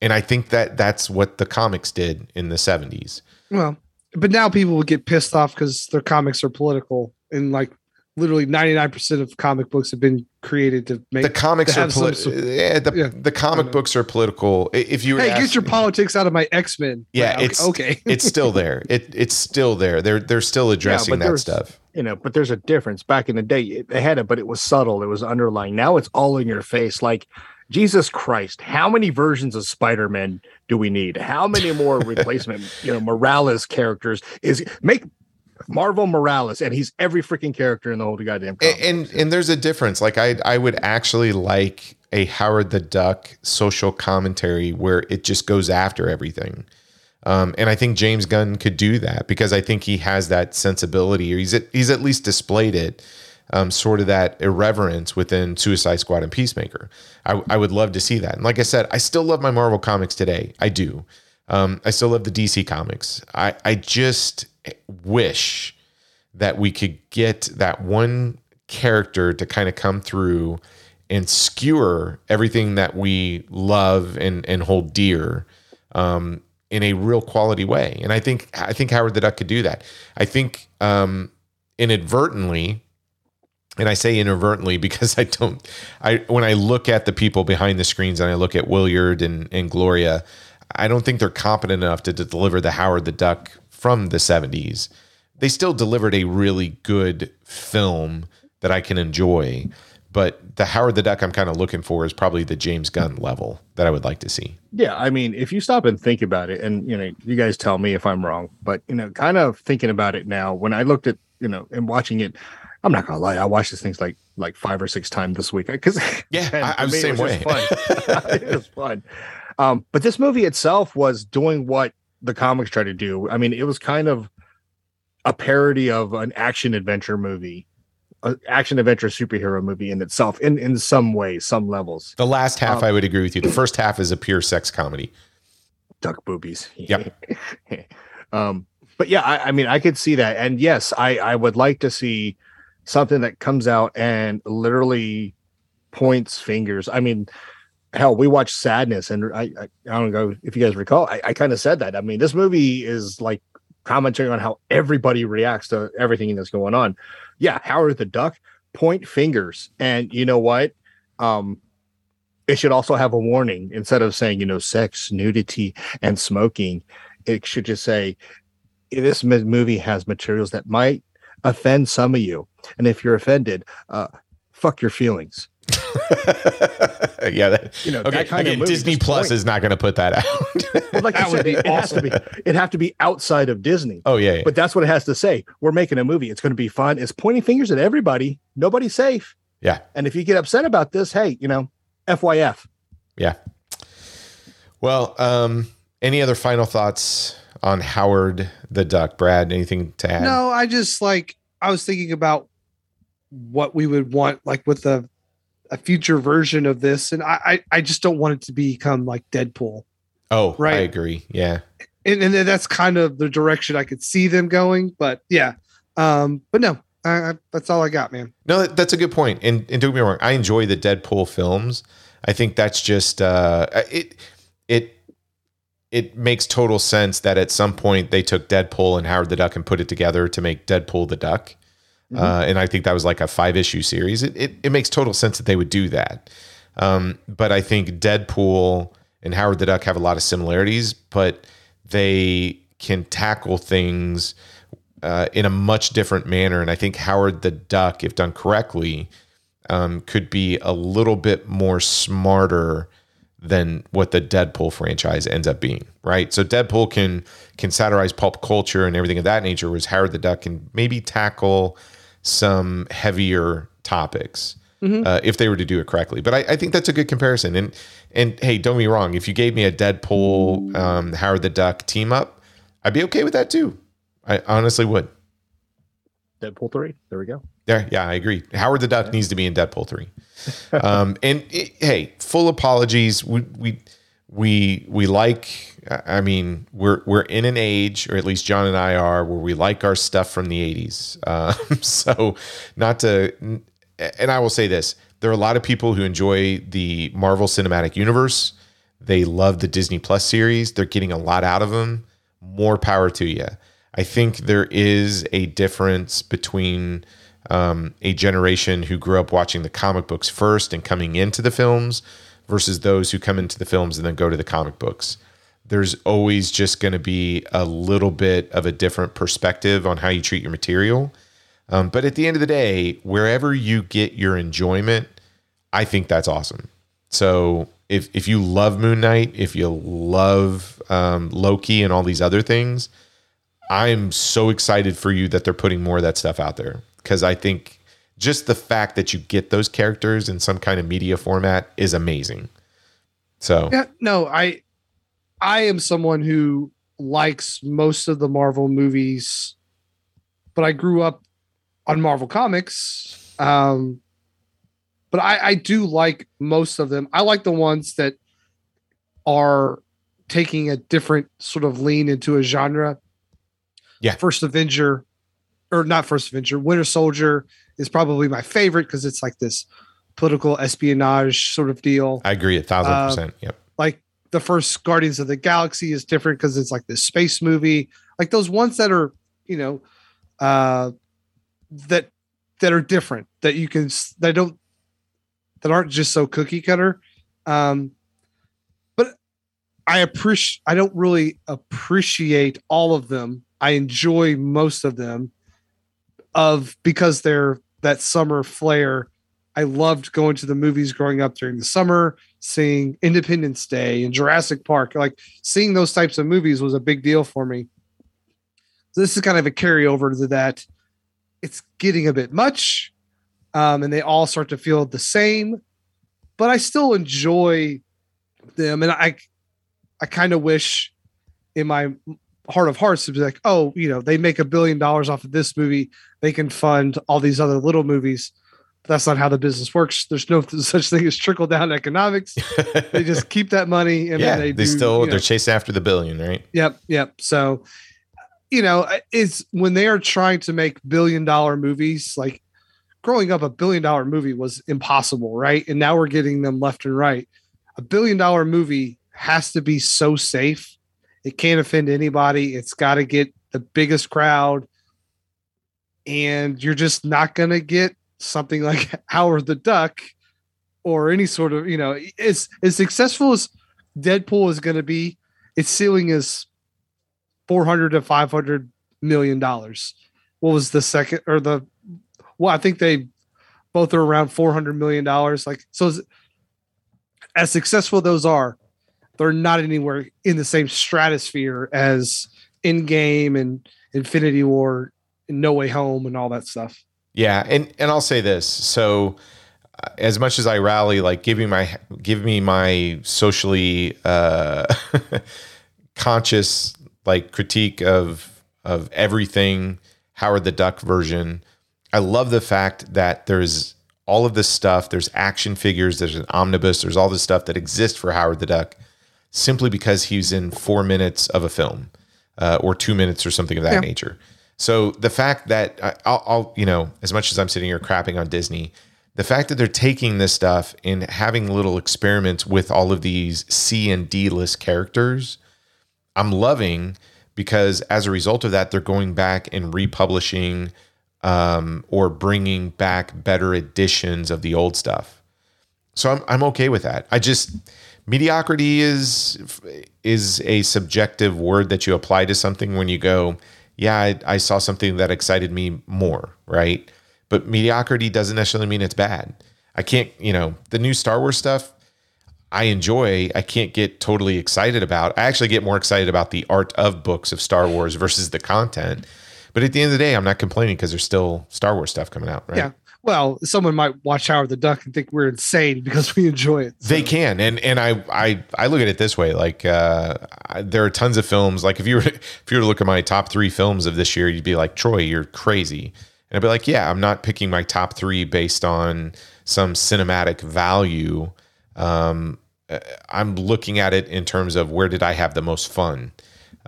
And I think that that's what the comics did in the 70s. Well, but now people would get pissed off because their comics are political, and like literally 99% of comic books have been created to make the comics are political. The comic books are political. If you were get your politics out of my X-Men. Yeah, like, it's okay. It's still there. It's still there. They're still addressing that stuff. You know, but there's a difference. Back in the day, they had it, but it was subtle. It was underlying. Now it's all in your face. Like, Jesus Christ, how many versions of Spider-Man do we need? How many more replacement, Morales characters? Make Marvel Morales, and he's every freaking character in the whole goddamn comic. And there's a difference. Like, I would actually like a Howard the Duck social commentary where it just goes after everything. And I think James Gunn could do that, because I think he has that sensibility, or he's at least displayed it. Sort of that irreverence within Suicide Squad and Peacemaker. I would love to see that. And like I said, I still love my Marvel comics today. I do. I still love the DC comics. I just wish that we could get that one character to kind of come through and skewer everything that we love and hold dear in a real quality way. And I think Howard the Duck could do that. I think inadvertently, and I say inadvertently because when I look at the people behind the screens and I look at Willard and Gloria, I don't think they're competent enough to deliver the Howard the Duck from the 70s. They still delivered a really good film that I can enjoy, but the Howard the Duck I'm kind of looking for is probably the James Gunn level that I would like to see. Yeah, I mean, if you stop and think about it, and you guys tell me if I'm wrong, but kind of thinking about it now, when I looked at and watching it, I'm not gonna lie, I watched these things like 5 or 6 times this week. I was the same way. It was fun. But this movie itself was doing what the comics tried to do. I mean, it was kind of a parody of an action adventure movie, an action adventure superhero movie in itself, in some ways, some levels. The last half, I would agree with you. The first half is a pure sex comedy. Duck boobies. Yep. But yeah, I mean, I could see that, and yes, I would like to see something that comes out and literally points fingers. I mean, hell, we watched Sadness, and I don't know if you guys recall, I kind of said that. I mean, this movie is like commentary on how everybody reacts to everything that's going on. Yeah, Howard the Duck, point fingers, and you know what? It should also have a warning. Instead of saying sex, nudity, and smoking, it should just say this movie has materials that might offend some of you, and if you're offended, fuck your feelings. Yeah, that, that kind of Disney Plus is not going to put that out. Well, like that would be awesome. It'd have to be outside of Disney. Oh yeah, but that's what it has to say. We're making a movie. It's going to be fun. It's pointing fingers at everybody. Nobody's safe. Yeah, and if you get upset about this, hey, FYF. Yeah. Well, any other final thoughts on Howard the Duck? Brad, anything to add? No, I was thinking about what we would want, like with a future version of this. And I just don't want it to become like Deadpool. Oh, right. I agree. Yeah. And that's kind of the direction I could see them going, but yeah. But no, that's all I got, man. No, that's a good point. And don't get me wrong, I enjoy the Deadpool films. I think that's just, it makes total sense that at some point they took Deadpool and Howard the Duck and put it together to make Deadpool the Duck. Mm-hmm. And I think that was like a 5-issue series. It makes total sense that they would do that. But I think Deadpool and Howard the Duck have a lot of similarities, but they can tackle things in a much different manner. And I think Howard the Duck, if done correctly, could be a little bit more smarter than what the Deadpool franchise ends up being, right? So Deadpool can satirize pop culture and everything of that nature, whereas Howard the Duck can maybe tackle some heavier topics if they were to do it correctly. But I think that's a good comparison. And hey, don't get me wrong. If you gave me a Deadpool, Howard the Duck team up, I'd be okay with that too. I honestly would. Deadpool 3. There we go. There, yeah, I agree. Howard the Duck needs to be in Deadpool 3. Hey, full apologies. We like. I mean, we're in an age, or at least John and I are, where we like our stuff from the 80s. So not to. And I will say this: there are a lot of people who enjoy the Marvel Cinematic Universe. They love the Disney Plus series. They're getting a lot out of them. More power to you. I think there is a difference between a generation who grew up watching the comic books first and coming into the films versus those who come into the films and then go to the comic books. There's always just going to be a little bit of a different perspective on how you treat your material. But at the end of the day, wherever you get your enjoyment, I think that's awesome. So if you love Moon Knight, if you love Loki and all these other things, I'm so excited for you that they're putting more of that stuff out there, because I think just the fact that you get those characters in some kind of media format is amazing. So yeah, no, I am someone who likes most of the Marvel movies, but I grew up on Marvel Comics. But I do like most of them. I like the ones that are taking a different sort of lean into a genre. Yeah. Winter Soldier is probably my favorite because it's like this political espionage sort of deal. I agree 1,000%. Yep. Like the first Guardians of the Galaxy is different because it's like this space movie. Like those ones that are, you know, that are different, that you can, that aren't just so cookie cutter. But I don't really appreciate all of them. I enjoy most of them because they're that summer flair. I loved going to the movies growing up during the summer, seeing Independence Day and Jurassic Park. Like seeing those types of movies was a big deal for me. So this is kind of a carryover to that. It's getting a bit much, and they all start to feel the same, but I still enjoy them. And I kind of wish in my heart of hearts to be like, oh, you know, they make $1 billion off of this movie, they can fund all these other little movies. But that's not how the business works. There's no such thing as trickle down economics. They just keep that money and then they're chasing after the billion, right? Yep. So, you know, it's when they are trying to make $1 billion movies, like growing up, $1 billion movie was impossible, right? And now we're getting them left and right. $1 billion movie has to be so safe. It can't offend anybody. It's got to get the biggest crowd. And you're just not going to get something like Howard the Duck or any sort of, you know, as successful as Deadpool is going to be, its ceiling is $400 to $500 million. What was the second I think they both are around $400 million. Like, so as successful those are, they're not anywhere in the same stratosphere as Endgame and Infinity War and No Way Home and all that stuff. Yeah. And I'll say this. So as much as I rally, like give me my socially conscious, like critique of everything Howard the Duck version. I love the fact that there's all of this stuff. There's action figures. There's an omnibus. There's all this stuff that exists for Howard the Duck, simply because he's in 4 minutes of a film or 2 minutes or something of that nature. So the fact that I'll, you know, as much as I'm sitting here crapping on Disney, the fact that they're taking this stuff and having little experiments with all of these C and D list characters, I'm loving, because as a result of that, they're going back and republishing or bringing back better editions of the old stuff. So I'm okay with that. I just... Mediocrity is a subjective word that you apply to something when you go, yeah, I saw something that excited me more, right? But mediocrity doesn't necessarily mean it's bad. I can't, you know, the new Star Wars stuff, I enjoy, I can't get totally excited about. I actually get more excited about the art of books of Star Wars versus the content. But at the end of the day, I'm not complaining because there's still Star Wars stuff coming out, right? Yeah. Well, someone might watch Howard the Duck and think we're insane because we enjoy it. So. They can. And I look at it this way. Like there are tons of films. Like if you were to look at my top three films of this year, you'd be like, Troy, you're crazy. And I'd be like, yeah, I'm not picking my top three based on some cinematic value. I'm looking at it in terms of where did I have the most fun?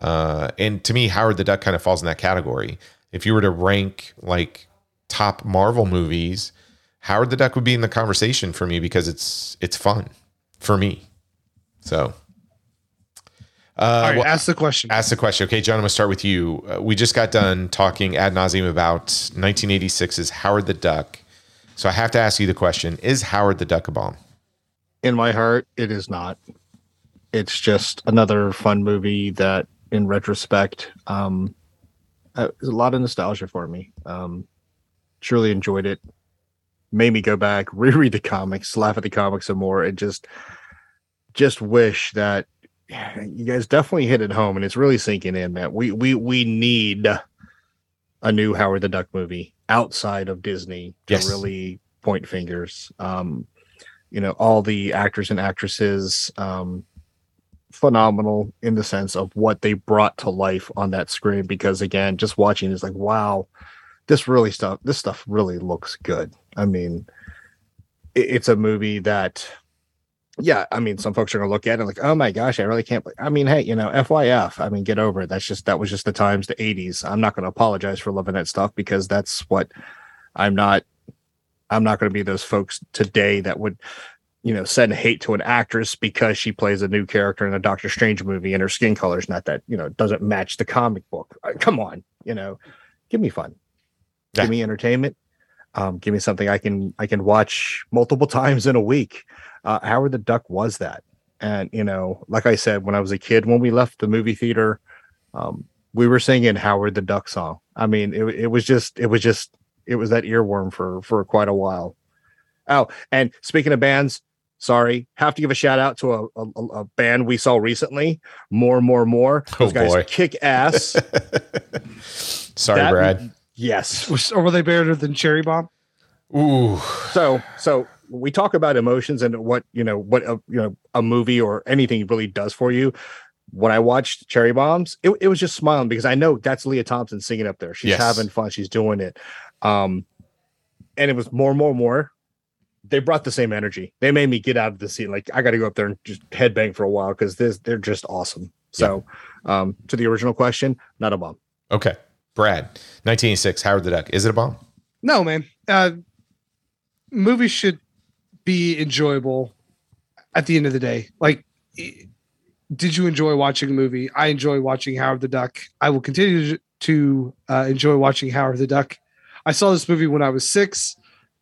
And to me, Howard the Duck kind of falls in that category. If you were to rank like top Marvel movies, Howard the Duck would be in the conversation for me because it's fun for me. So, all right, ask the question. Ask the question. Okay, John, I'm going to start with you. We just got done talking ad nauseum about 1986's Howard the Duck. So I have to ask you the question, is Howard the Duck a bomb? In my heart, it is not. It's just another fun movie that, in retrospect, there's a lot of nostalgia for me. Truly enjoyed it. Made me go back, reread the comics, laugh at the comics some more, and just wish that you guys definitely hit it home, and it's really sinking in, man. We need a new Howard the Duck movie outside of Disney to really point fingers. You know, all the actors and actresses, phenomenal in the sense of what they brought to life on that screen. Because again, just watching is like, wow, this stuff really looks good. I mean, it's a movie that, yeah, I mean, some folks are going to look at it and like, oh my gosh, I really can't. I mean, hey, you know, FYF, I mean, get over it. That was just the times, the 80s. I'm not going to apologize for loving that stuff because that's what I'm not going to be those folks today that would, you know, send hate to an actress because she plays a new character in a Doctor Strange movie and her skin color is not that, you know, doesn't match the comic book. Come on, you know, give me fun. Yeah. Give me entertainment. Give me something I can watch multiple times in a week. Howard the Duck was that. And, you know, like I said, when I was a kid, when we left the movie theater, we were singing Howard the Duck song. I mean, it was just it was that earworm for quite a while. Oh, and speaking of bands, sorry, have to give a shout out to a band we saw recently. More. Those guys kick ass. Sorry, Brad. Yes. Or were they better than Cherry Bomb? Ooh. So we talk about emotions and what a movie or anything really does for you. When I watched Cherry Bombs, it was just smiling because I know that's Leah Thompson singing up there. She's having fun. She's doing it. And it was more. They brought the same energy. They made me get out of the seat. Like I got to go up there and just headbang for a while because they're just awesome. So, to the original question, not a bomb. Okay, Brad, 1986, Howard the Duck. Is it a bomb? No, man. Movies should be enjoyable at the end of the day. Like, did you enjoy watching a movie? I enjoy watching Howard the Duck. I will continue to enjoy watching Howard the Duck. I saw this movie when I was 6.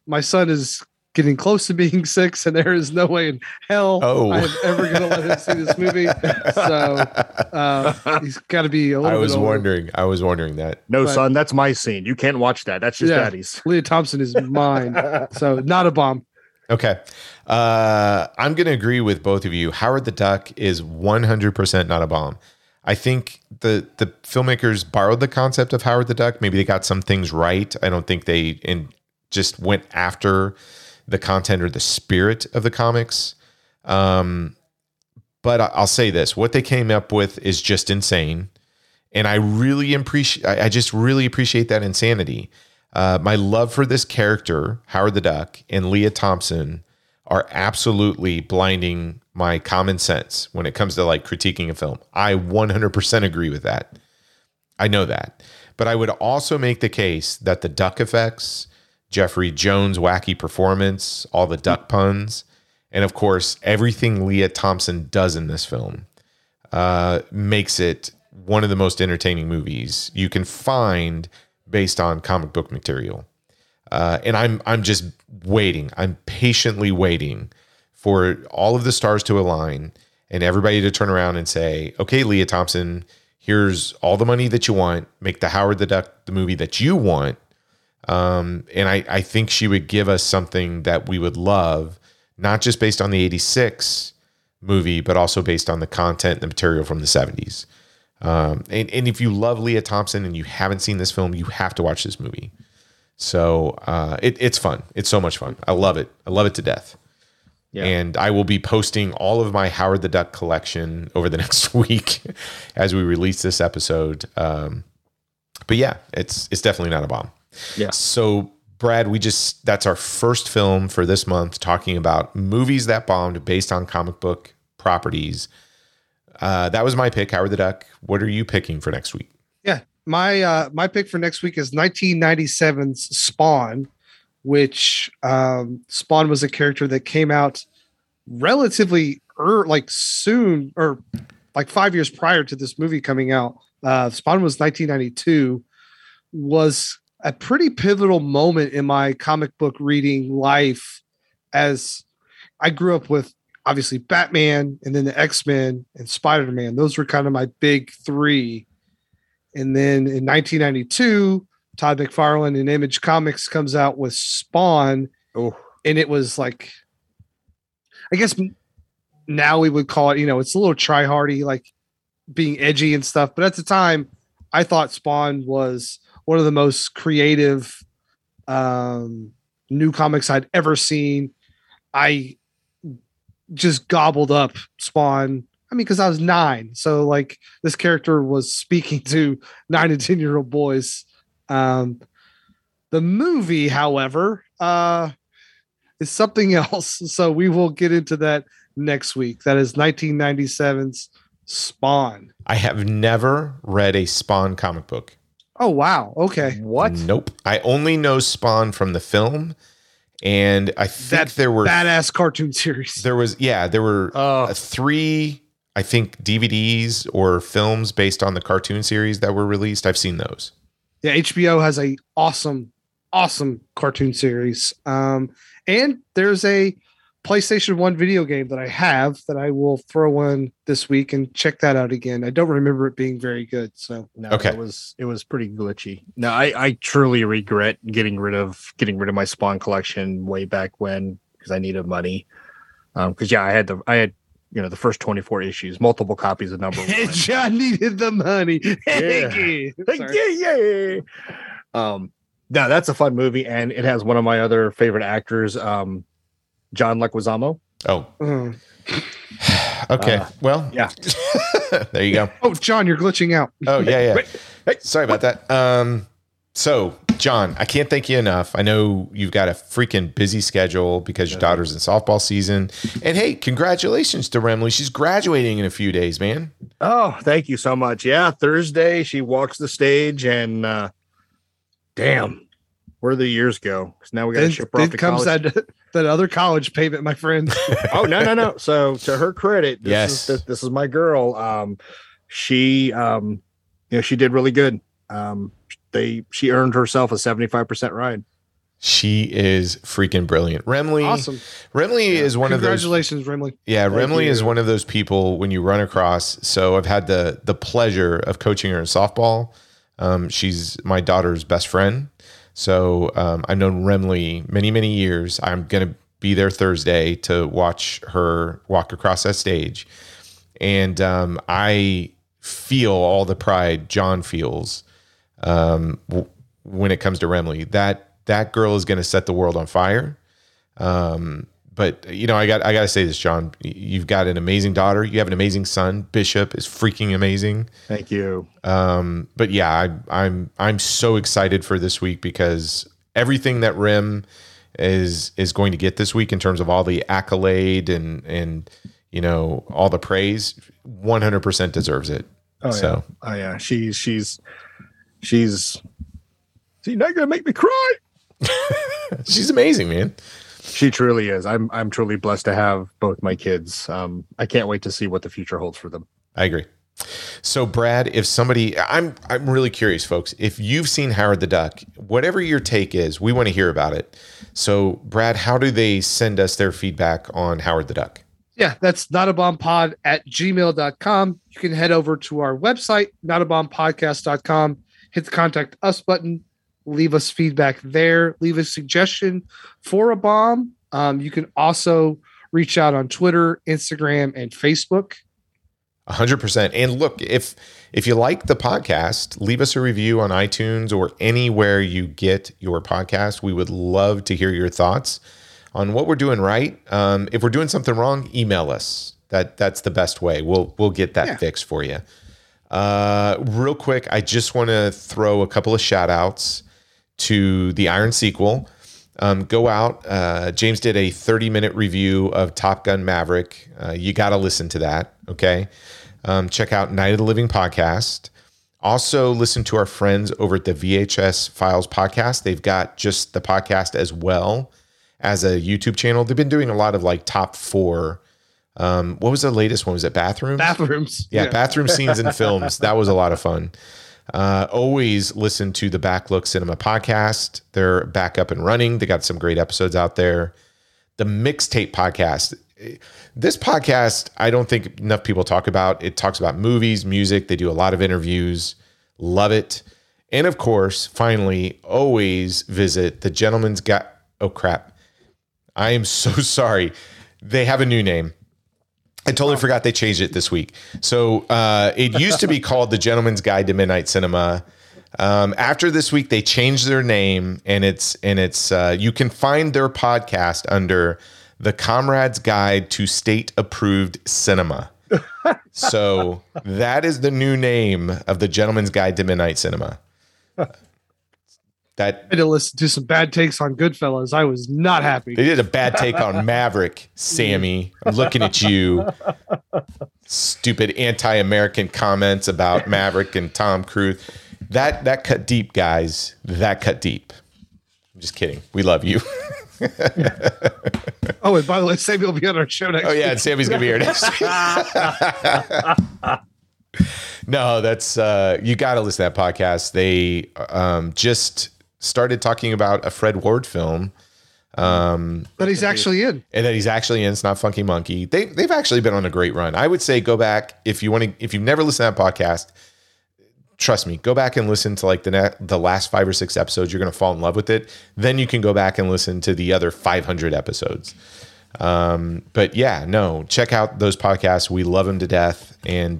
My son is getting close to being 6, and there is no way in hell I am ever going to let him see this movie. So he's got to be a little bit I was wondering that. No, but, son, that's my scene. You can't watch that. That's just daddy's. Leah Thompson is mine. So not a bomb. Okay. I'm going to agree with both of you. Howard the Duck is 100% not a bomb. I think the filmmakers borrowed the concept of Howard the Duck. Maybe they got some things right. I don't think they just went after the content or the spirit of the comics. But I'll say this, what they came up with is just insane. And I really appreciate, I just really appreciate that insanity. My love for this character, Howard the Duck, and Leah Thompson are absolutely blinding my common sense when it comes to like critiquing a film. I 100% agree with that. I know that. But I would also make the case that the duck effects, Jeffrey Jones' wacky performance, all the duck puns, and of course, everything Leah Thompson does in this film makes it one of the most entertaining movies you can find based on comic book material. And I'm just waiting. I'm patiently waiting for all of the stars to align and everybody to turn around and say, okay, Leah Thompson, here's all the money that you want. Make the Howard the Duck the movie that you want. And I think she would give us something that we would love, not just based on the 86 movie, but also based on the content and the material from the 70s. And if you love Leah Thompson and you haven't seen this film, you have to watch this movie. So it's fun. It's so much fun. I love it. I love it to death. Yeah. And I will be posting all of my Howard the Duck collection over the next week as we release this episode. But yeah, it's definitely not a bomb. Yeah. So Brad, that's our first film for this month, talking about movies that bombed based on comic book properties. That was my pick, Howard the Duck. What are you picking for next week? Yeah. My pick for next week is 1997's Spawn, which Spawn was a character that came out relatively soon, or like 5 years prior to this movie coming out. Spawn was 1992, was a pretty pivotal moment in my comic book reading life, as I grew up with obviously Batman and then the X-Men and Spider-Man. Those were kind of my big three. And then in 1992, Todd McFarlane in Image Comics comes out with Spawn. Oh. And it was like, I guess now we would call it, it's a little try-hardy, like being edgy and stuff. But at the time, I thought Spawn was one of the most creative new comics I'd ever seen. I just gobbled up Spawn. I mean, because I was 9. So like this character was speaking to 9 and 10-year-old boys. The movie, however, is something else. So we will get into that next week. That is 1997's Spawn. I have never read a Spawn comic book. Oh, wow. Okay. What? Nope. I only know Spawn from the film. And I think there were badass cartoon series. There were 3... I think DVDs or films based on the cartoon series that were released. I've seen those. Yeah, HBO has a awesome cartoon series. And there's a PlayStation 1 video game that I have that I will throw on this week and check that out again. I don't remember it being very good. So no, okay. It was pretty glitchy. No, I truly regret getting rid of my Spawn collection way back when, because I needed money. I had the first 24 issues, multiple copies of number 1. John needed the money. Yeah. No, that's a fun movie, and it has one of my other favorite actors, John Leguizamo. Oh. Mm. Okay. Well. Yeah. There you go. Oh, John, you're glitching out. Oh, yeah. Hey, sorry about that. So, John, I can't thank you enough. I know you've got a freaking busy schedule because your daughter's in softball season. And, hey, congratulations to Remley. She's graduating in a few days, man. Oh, thank you so much. Yeah, Thursday she walks the stage, and damn, where do the years go? Because now we got to ship her off to college. That other college payment, my friend. Oh, no. So, to her credit, this is my girl. She did really good. She earned herself a 75% ride. She is freaking brilliant. Remley. Awesome. Remley is one of those. Congratulations, Remley. Yeah, Remley is one of those people when you run across. So I've had the pleasure of coaching her in softball. She's my daughter's best friend. So I've known Remley many, many years. I'm going to be there Thursday to watch her walk across that stage. And I feel all the pride John feels when it comes to Remley. That girl is going to set the world on fire. But I got to say this, John, you've got an amazing daughter. You have an amazing son. Bishop is freaking amazing. Thank you. But yeah, I'm so excited for this week, because everything that Rem is going to get this week in terms of all the accolade and all the praise, 100% deserves it. Oh, so. Yeah. Oh yeah. She's not gonna make me cry. She's amazing, man. She truly is. I'm truly blessed to have both my kids. I can't wait to see what the future holds for them. I agree. So, Brad, if somebody, I'm really curious, folks. If you've seen Howard the Duck, whatever your take is, we want to hear about it. So, Brad, how do they send us their feedback on Howard the Duck? Yeah, that's notabombpod@gmail.com. You can head over to our website, notabombpodcast.com. Hit the contact us button, leave us feedback there, leave a suggestion for a bomb. You can also reach out on Twitter, Instagram, and Facebook. 100%. And look, if you like the podcast, leave us a review on iTunes or anywhere you get your podcast. We would love to hear your thoughts on what we're doing right. If we're doing something wrong, email us. That's the best way. We'll get that fixed for you. Real quick, I just want to throw a couple of shout outs to the Iron Sequel. Go out. James did a 30-minute review of Top Gun Maverick. You got to listen to that, okay? Check out Night of the Living podcast. Also, listen to our friends over at the VHS Files podcast. They've got just the podcast as well as a YouTube channel. They've been doing a lot of like top four. What was the latest one? Was it Bathrooms? Bathrooms. Yeah, Bathroom Scenes and Films. That was a lot of fun. Always listen to the Backlook Cinema podcast. They're back up and running. They got some great episodes out there. The Mixtape podcast. This podcast, I don't think enough people talk about. It talks about movies, music. They do a lot of interviews. Love it. And of course, finally, always visit the Gentleman's Guide. Oh, crap. I am so sorry. They have a new name. I totally forgot they changed it this week. So it used to be called The Gentleman's Guide to Midnight Cinema. After this week, they changed their name, and it's you can find their podcast under The Comrade's Guide to State-Approved Cinema. So that is the new name of The Gentleman's Guide to Midnight Cinema. That, I had to listen to some bad takes on Goodfellas. I was not happy. They did a bad take on Maverick, Sammy. I'm looking at you. Stupid anti-American comments about Maverick and Tom Cruise. That cut deep, guys. That cut deep. I'm just kidding. We love you. Oh, and by the way, Sammy will be on our show next week. Oh, yeah, and Sammy's going to be here next week. No, that's you got to listen to that podcast. They just started talking about a Fred Ward film that he's actually in, and that he's actually in. It's not Funky Monkey. They've actually been on a great run. I would say go back if you want to. If you've never listened to that podcast, trust me, go back and listen to like the last 5 or 6 episodes. You're going to fall in love with it. Then you can go back and listen to the other 500 episodes. But yeah, no, check out those podcasts. We love them to death. And,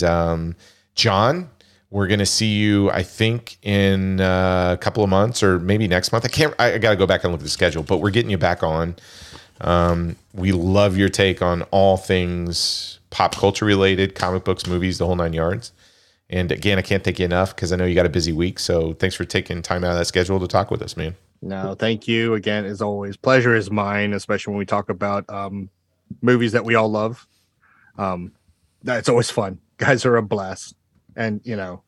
John, we're going to see you, I think in a couple of months or maybe next month. I gotta go back and look at the schedule, but we're getting you back on. We love your take on all things pop culture related, comic books, movies, the whole 9 yards. And again, I can't thank you enough because I know you got a busy week. So thanks for taking time out of that schedule to talk with us, man. No, thank you again. As always, pleasure is mine, especially when we talk about movies that we all love. It's always fun. Guys are a blast, and you know,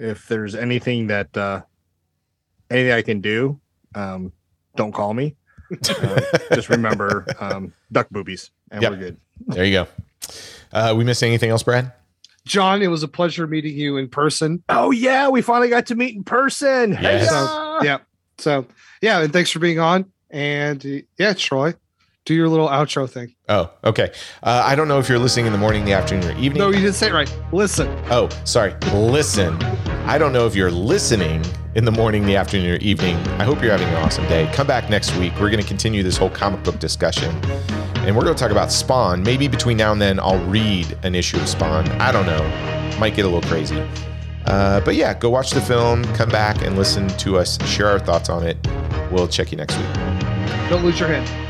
if there's anything that anything I can do, don't call me. Just remember duck boobies, and we're good. There you go. We missed anything else, Brad? John, it was a pleasure meeting you in person. Oh yeah, we finally got to meet in person. Yes. So, and thanks for being on. And yeah, Troy, do your little outro thing. Oh, okay. I don't know if you're listening in the morning, the afternoon, or evening. No, you didn't say it right. Listen. Oh, sorry. Listen. I don't know if you're listening in the morning, the afternoon, or evening. I hope you're having an awesome day. Come back next week. We're going to continue this whole comic book discussion. And we're going to talk about Spawn. Maybe between now and then, I'll read an issue of Spawn. I don't know. Might get a little crazy. But yeah, go watch the film, come back and listen to us, share our thoughts on it. We'll check you next week. Don't lose your head.